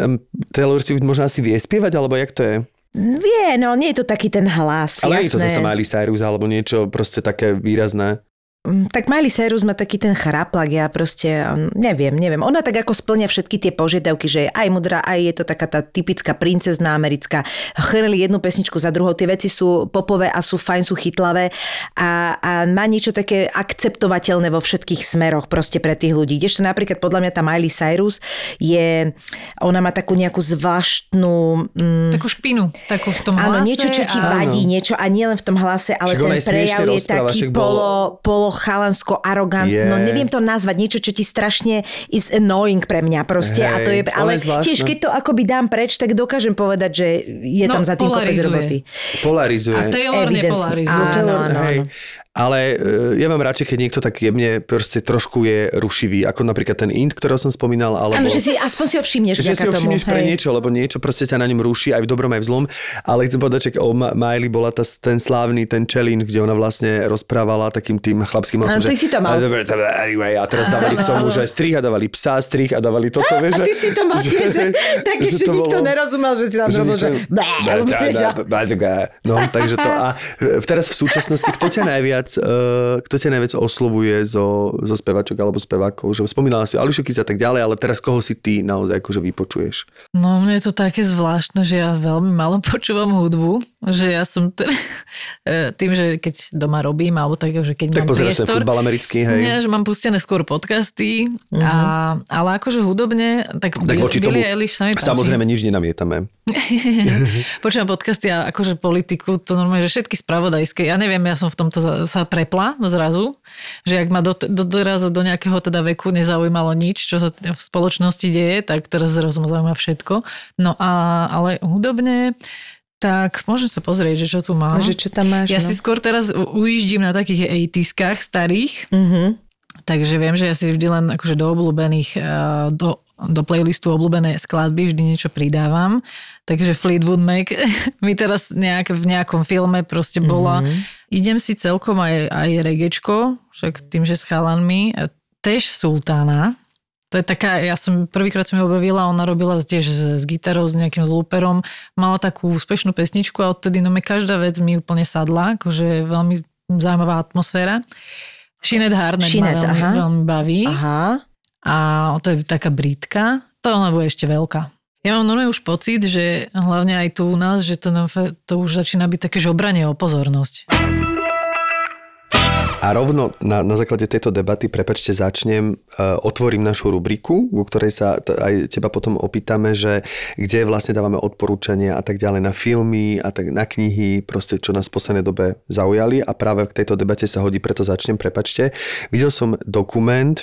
Taylor Swift možno asi vie spievať, alebo jak to je? Vie, no nie je to taký ten hlas, ale jasné. Ale je to zase Miley Cyrus alebo niečo proste také výrazné. Tak Miley Cyrus má taký ten chraplak, ja proste neviem. Ona tak ako splňa všetky tie požiadavky, že je aj mudrá, aj je to taká tá typická princezná americká. Chrli jednu pesničku za druhou, tie veci sú popové a sú fajn, sú chytlavé a má niečo také akceptovateľné vo všetkých smeroch proste pre tých ľudí. Kdežto napríklad podľa mňa tá Miley Cyrus je, ona má takú nejakú zvláštnu... takú špinu, takú v tom hlase. Áno, niečo, čo ti vadí, niečo a nie len v tom hlase, ale však ten prejav je taký polo chalansko, arogantno, neviem to nazvať, niečo, čo ti strašne is annoying pre mňa proste. Hej, a to je, ale je tiež, keď to akoby dám preč, tak dokážem povedať, že je tam za tým kopec roboty. Polarizuje. A Taylor nepolarizuje. Ale ja mám radšej, keď niekto tak jemne proste trošku je rušivý, ako napríklad ten Ind, ktorého som spomínal, alebo... Áno, že si aspoň si ho všimneš. Že si ho všimneš pre niečo, lebo niečo proste ťa na ňom ruší, aj v dobrom, aj v zlom. Ale chcem povedať, že o Miley bola ten slávny, ten challenge, kde ona vlastne rozprávala takým tým chlapským hlasom, že... Áno, ty si to mal. Anyway, a teraz dávali k tomu, že strih a dávali psa, strih a dávali toto, vieš. A ty si to mal, že takže nikto nerozumel, že si tam robil, že... No, takže to... A teraz v súčasnosti kto ťa najviac oslovuje zo spevačok alebo spevákov? Že spomínala si Alicia Keys a tak ďalej, ale teraz koho si ty naozaj akože vypočuješ? No mne je to také zvláštne, že ja veľmi malo počúvam hudbu, že ja som tým, že keď doma robím alebo tak, že keď tak mám priestor. Tak pozeraš futbal americký, hej. Ja, že mám pustené skôr podcasty, ale akože hudobne, tak voči tomu samozrejme nič nenamietame. Počúvam podcasty a akože politiku, to normálne, že všetky spravodajské. Ja neviem, ja som v tomto sa prepla zrazu, že ak ma doraz do nejakého teda veku nezaujímalo nič, čo sa v spoločnosti deje, tak teraz zrazu ma zaujíma všetko. No ale hudobne, tak môžem sa pozrieť, že čo tu mám. Že čo tam máš, ja si skôr teraz ujíždím na takých 80-kách starých, takže viem, že ja si vždy len akože do obľúbených, do playlistu obľúbené skladby vždy niečo pridávam. Takže Fleetwood Mac mi teraz v nejakom filme proste bola. Idem si celkom aj regečko, však tým, že s chalanmi. Tež Sultana. To je taká, prvýkrát som ju objavila, ona robila tiež s gitarou, s nejakým looperom. Mala takú úspešnú pesničku a odtedy každá vec mi úplne sadla, akože veľmi zaujímavá atmosféra. Sinéad Harnett ma veľmi baví. Aha. A to je taká Britka, to ona bude ešte veľká. Ja mám normálne už pocit, že hlavne aj tu u nás, že to už začína byť také žobranie o pozornosť. A rovno na základe tejto debaty, prepáčte, začnem, otvorím našu rubriku, ku ktorej sa aj teba potom opýtame, že kde vlastne dávame odporúčania a tak ďalej na filmy a tak na knihy, proste čo nás v poslednej dobe zaujali a práve k tejto debate sa hodí, preto začnem, prepáčte. Videl som dokument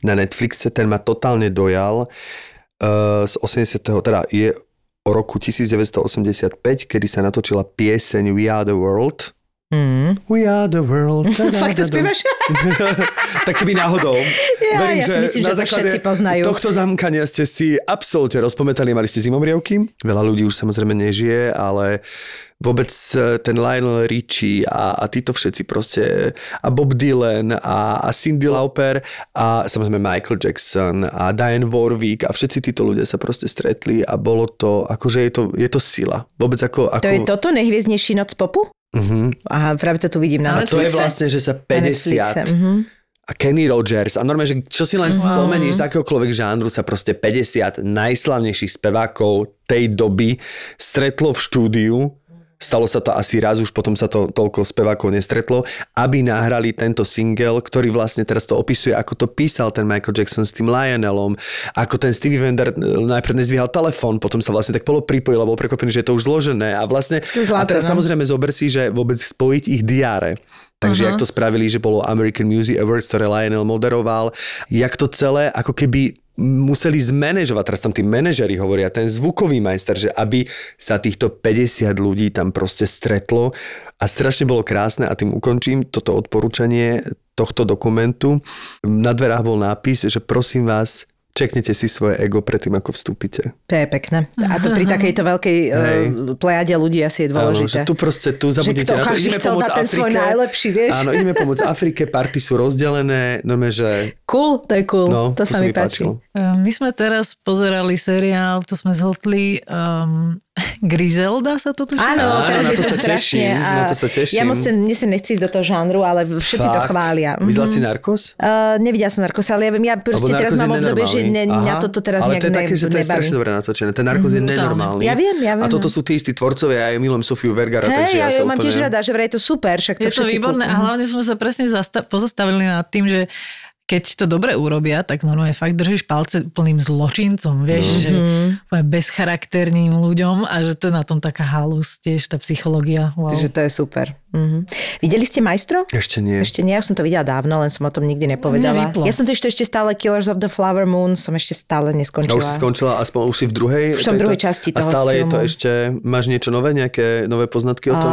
na Netflixe, ten ma totálne dojal, z 80. teda je o roku 1985, kedy sa natočila pieseň We Are The World. Mm. We are the world. Fakt to spievaš? Tak keby náhodou. Verím, ja si myslím, že to všetci poznajú. Tohto zamkania ste si absolútne rozpamätali. Mali ste zimomriavky. Veľa ľudí už samozrejme nežije, ale vôbec ten Lionel Richie a títo všetci proste a Bob Dylan a Cyndi Lauper a samozrejme Michael Jackson a Diane Warwick a všetci títo ľudia sa proste stretli a bolo to, akože je to sila. Vôbec ako... To je toto najhviezdnejší noc popu? Uh-huh. Aha, práve to tu vidím na Netflixe. A to je vlastne, že sa 50 a Kenny Rogers a normálne, že čo si len spomenieš z akéhokoľvek žánru, sa proste 50 najslavnejších spevákov tej doby stretlo v štúdiu. Stalo sa to asi raz, už potom sa to toľko spevákov nestretlo, aby nahrali tento single, ktorý vlastne teraz to opisuje, ako to písal ten Michael Jackson s tým Lionelom, ako ten Stevie Wonder najprv nezdvíhal telefón, potom sa vlastne tak polopripojil a bol prekvapený, že je to už zložené a vlastne zlaté, a teraz samozrejme zober si, že vôbec spojiť ich diáre. Takže jak to spravili, že bolo American Music Awards, ktoré Lionel moderoval, jak to celé, ako keby museli zmanéžovať, teraz tam tí manažeri hovoria, ten zvukový majster, že aby sa týchto 50 ľudí tam proste stretlo a strašne bolo krásne a tým ukončím toto odporúčanie tohto dokumentu. Na dverách bol nápis, že prosím vás, čeknete si svoje ego predtým, ako vstúpite. To je pekné. A to pri takejto veľkej plejade ľudí asi je dôležité. Áno, že tu zabudnite na to. Že chcel dať ten svoj najlepší, vieš. Áno, ideme pomôcť Afrike, party sú rozdelené. Normálne, že... Cool, to je cool. No, to sa mi páčilo. My sme teraz pozerali seriál, to sme zhltli... Griselda sa to tuším. Áno, teraz je to strašne. Na to sa teším. Ja mne sa nechci ísť do toho žánru, ale všetci to chvália. Videla si Narcos? Nevidela som Narcos, ale ja viem, ja proste teraz mám obdobie, že na toto teraz nejak nebaví. Ale to je také, že to je strašne dobre natočené. Ten Narcos je nenormálny. Ja viem. A toto sú tí istí tvorcovia, ja milujem Sofiu Vergara, takže ja som úplne... Ja mám tiež rada, že vraj je to super, však to všetci... Je to výborné a hlavne sme sa presne pozastavili nad tým, že keď to dobre urobia, tak normálne fakt držíš palce plným zločincom, vieš, že bezcharakterným ľuďom a že to je na tom taká halus tiež, tá psychológia. Wow. Že to je super. Videli ste Majstro? Ešte nie. Ešte nie, ja som to videla dávno, len som o tom nikdy nepovedala. Nevyplo. Ja som to ešte stále Killers of the Flower Moon, som ešte stále neskončila. Ja už si skončila, aspoň už si v druhej časti toho filmu. A stále je to ešte, máš niečo nové, nejaké nové poznatky o tom?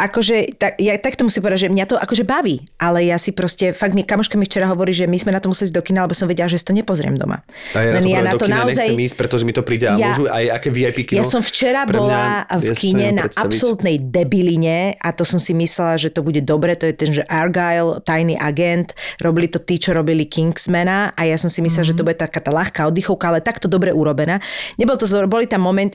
Akože, ja takto musím povedať, že mňa to akože baví, ale ja si proste, fakt mi kamoška mi včera hovorí, že my sme na to museli ísť do kina, lebo som vedela, že si to nepozriem doma. A ja na to naozaj nechcem ísť, pretože mi to príde a môžu aj aké VIP kino. Ja som včera bola v kine na absolútnej debiline a to som si myslela, že to bude dobre, to je ten, že Argyle, Tajný agent, robili to tí, čo robili Kingsmana a ja som si myslela, že to bude taká tá ľahká oddychovka, ale takto dobre urobená. Nebol to zle, boli tam moment,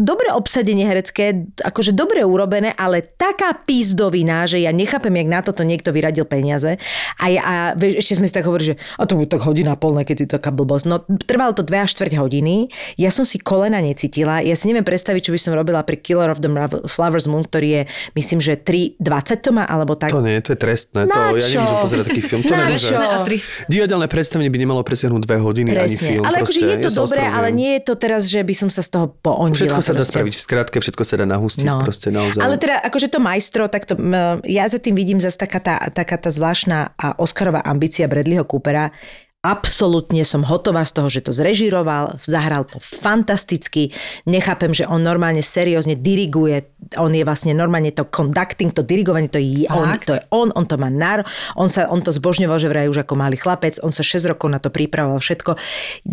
dobre obsadenie herecké, akože dobre urobené, ale tak pízdovina, že ja nechápem, jak na toto niekto vyradil peniaze. A vieš, ešte sme si tak hovorili, že a to bude tak hodina polné, keď je taká blbosť. No trvalo to 2,25 hodiny. Ja som si kolena necítila. Ja si neviem predstaviť, čo by som robila pri Killer of the Flowers Moon, ktorý je, myslím, že 3,20 to má, alebo tak. To nie, to je trestné. Na to, čo? Ja nemôžem pozerať taký film. To nemôže. Divadelné predstavenie by nemalo presiahnuť 2 hodiny. Presne. Ani film. Ale akože je to ja dobré, ale nie je to teraz, že by som sa z toho poondila. Všetko sa dá spraviť v skratke, všetko sa dá nahustiť, proste naozaj. Ale teda akože to Majstro, tak to, ja za tým vidím zase taká tá zvláštna a Oscarová ambícia Bradleyho Coopera. Absolútne som hotová z toho, že to zrežíroval, zahral to fantasticky. Nechápem, že on normálne seriózne diriguje. On je vlastne normálne to conducting, to dirigovanie, to je on, on to má on to zbožňoval, že vraj už ako malý chlapec, on sa 6 rokov na to pripravoval všetko.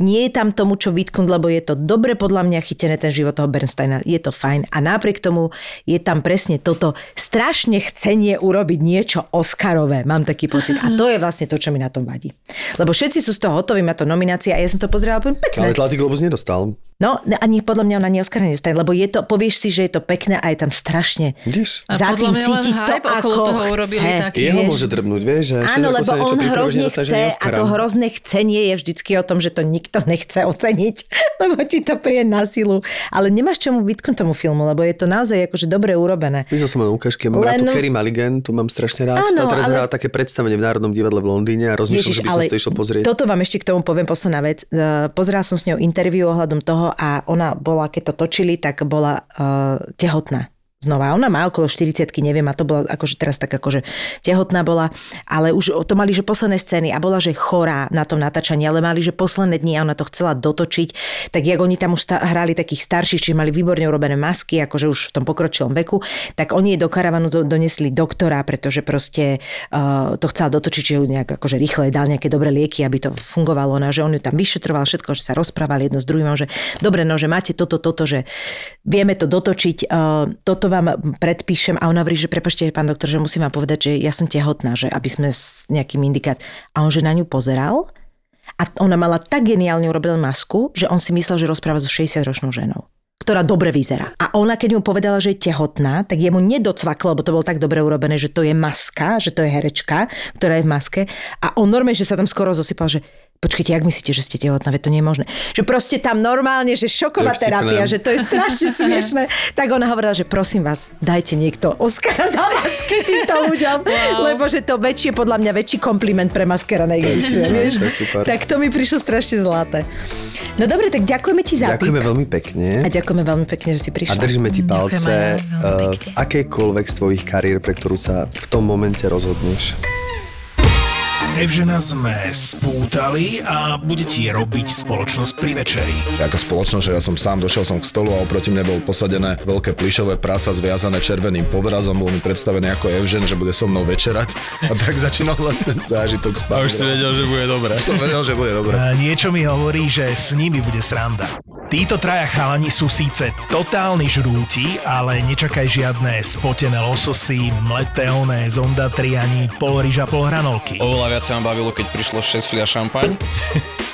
Nie je tam tomu, čo vytknúť, lebo je to dobre podľa mňa chytené ten život toho Bernsteina. Je to fajn a napriek tomu je tam presne toto strašne chcenie urobiť niečo Oscarové, mám taký pocit. A to je vlastne to, čo mi na tom vadí. Lebo všetci sú z toho hotoví, má to nominácia a ja som to pozrela úplne pekne. Ale Zlatý globus nedostal. No, ani podľa mňa ona neoskarne dostane, lebo je to, povieš si, že je to pekné a je tam strašne. Víš? Za tým cítiť to, ako chce. Jeho môže drbnúť, vieš? Áno, lebo on hrozne chce a to hrozné chcenie je vždycky o tom, že to nikto nechce oceniť, lebo ti to príde na silu. Ale nemáš čomu vytknúť tomu filmu, lebo je to naozaj akože dobre urobené. Videl som len ukážky, ja mám rád tú Kerry Mulligan, tu mám strašne rád. Áno, tá teraz ale... hrá také predstavenie v Národnom divadle v Londýne a rozmýšľam, že by som to išiel pozrieť. Toto vám ešte k tomu poviem posledná vec. Pozerala som s ňou interview ohľadom toho, a ona bola, keď to točili, tak bola tehotná. Znova, ona má okolo 40-ky, neviem, a to bola akože teraz tak akože tehotná bola, ale už to mali, že posledné scény a bola, že chorá na tom natáčaní, ale mali, že posledné dni a ona to chcela dotočiť, tak jak oni tam už hrali takých starších, čiže mali výborne urobené masky, akože už v tom pokročilom veku, tak oni jej do karavanu donesli doktora, pretože proste to chcela dotočiť, že ju nejak akože rýchle dal nejaké dobré lieky, aby to fungovalo, ona, že on ju tam vyšetroval všetko, že sa rozprávali jedno s druhým, že dobre, no, že máte toto, že vieme to dotočiť, toto vám predpíšem a ona hovorí, že prepáčte, pán doktor, že musím vám povedať, že ja som tehotná, že aby sme s nejakým indikát. A on, že na ňu pozeral a ona mala tak geniálne urobil masku, že on si myslel, že rozpráva so 60-ročnou ženou, ktorá dobre vyzerá. A ona, keď mu povedala, že je tehotná, tak jemu nedocvaklo, lebo to bolo tak dobre urobené, že to je maska, že to je herečka, ktorá je v maske. A on normálne, že sa tam skoro zosypal, že počkajte, jak myslíte, že ste tehotná, veď to nie je možné. Že proste tam normálne, že šoková terapia, že to je strašne smiešné. Tak ona hovorila, že prosím vás, dajte niekto Oscara za masky týmto ľuďom, lebo že to väčšie, podľa mňa väčší kompliment pre maskera neexistuje, vieš? Tak to mi prišlo strašne zlaté. No dobre, tak ďakujeme ti za tip. Ďakujeme veľmi pekne. A ďakujeme veľmi pekne, že si prišla. A držíme ti palce v akejkoľvek z tvojich kariér, pre ktorú sa v tom momente rozhodneš. Evžena sme spútali a bude ti robiť spoločnosť pri večeri. Taká spoločnosť, že ja som sám došiel som k stolu a oproti mne bol posadené veľké plyšové prasa zviazané červeným podrazom, bol mi predstavený ako Evžen, že bude so mnou večerať a tak začínal vlastne zážitok spávať. Už si vedel, že bude dobré. Niečo mi hovorí, že s nimi bude sranda. Títo traja chalani sú síce totálni žrúti, ale nečakaj žiadne spotené lososy, mleté oné zondatri ani polryža polhranolky. Oveľa viac sa vám bavilo, keď prišlo 6 fľaš šampaň.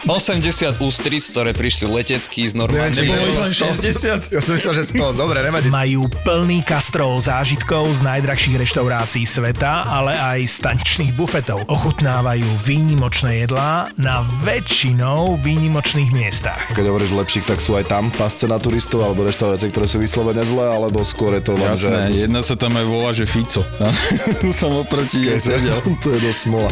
80 ústríc, ktoré prišli letecky z normálne. Nebolo 60? Ja som myslel, že 100. Dobre, nevadí. Majú plný kastrol zážitkov z najdrahších reštaurácií sveta, ale aj staničných bufetov. Ochutnávajú výnimočné jedlá na väčšinou výnimočných miestach. Keď hovoríš lepších, tak sú aj tam pasce na turistov alebo reštaurácie, ktoré sú vyslovene zlé, alebo skôr je to len, že... Jasné, jedna sa tam aj volá, že Fico. Som oproti jej sedel. To je dosť smola.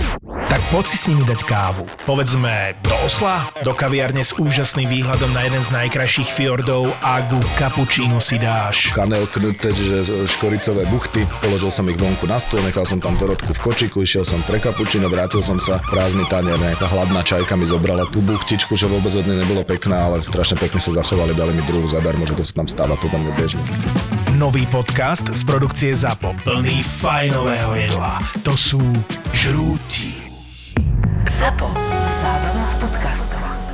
Tak poď si s nimi dať kávu. Povedzme do Osla, do kaviárne s úžasným výhľadom na jeden z najkrajších fjordov a ku kapučínu si dáš. Kanel knute, čiže škoricové buchty. Položil som ich vonku na stôl, nechal som tam Dorotku v kočiku, išiel som pre kapučínu, vrátil som sa, prázdny tanier, nejaká hladná čajka mi zobrala tú buchtičku, čo vôbec od nej nebolo pekná, ale strašne pekne sa zachovali, dali mi druhú zadarmo, že to sa tam stáva, to tam je bežné. Nový podcast z produkcie ZAPO, plný fajnového jedla. To sú žrúti. ZAPO. Zábrná v podcastovách.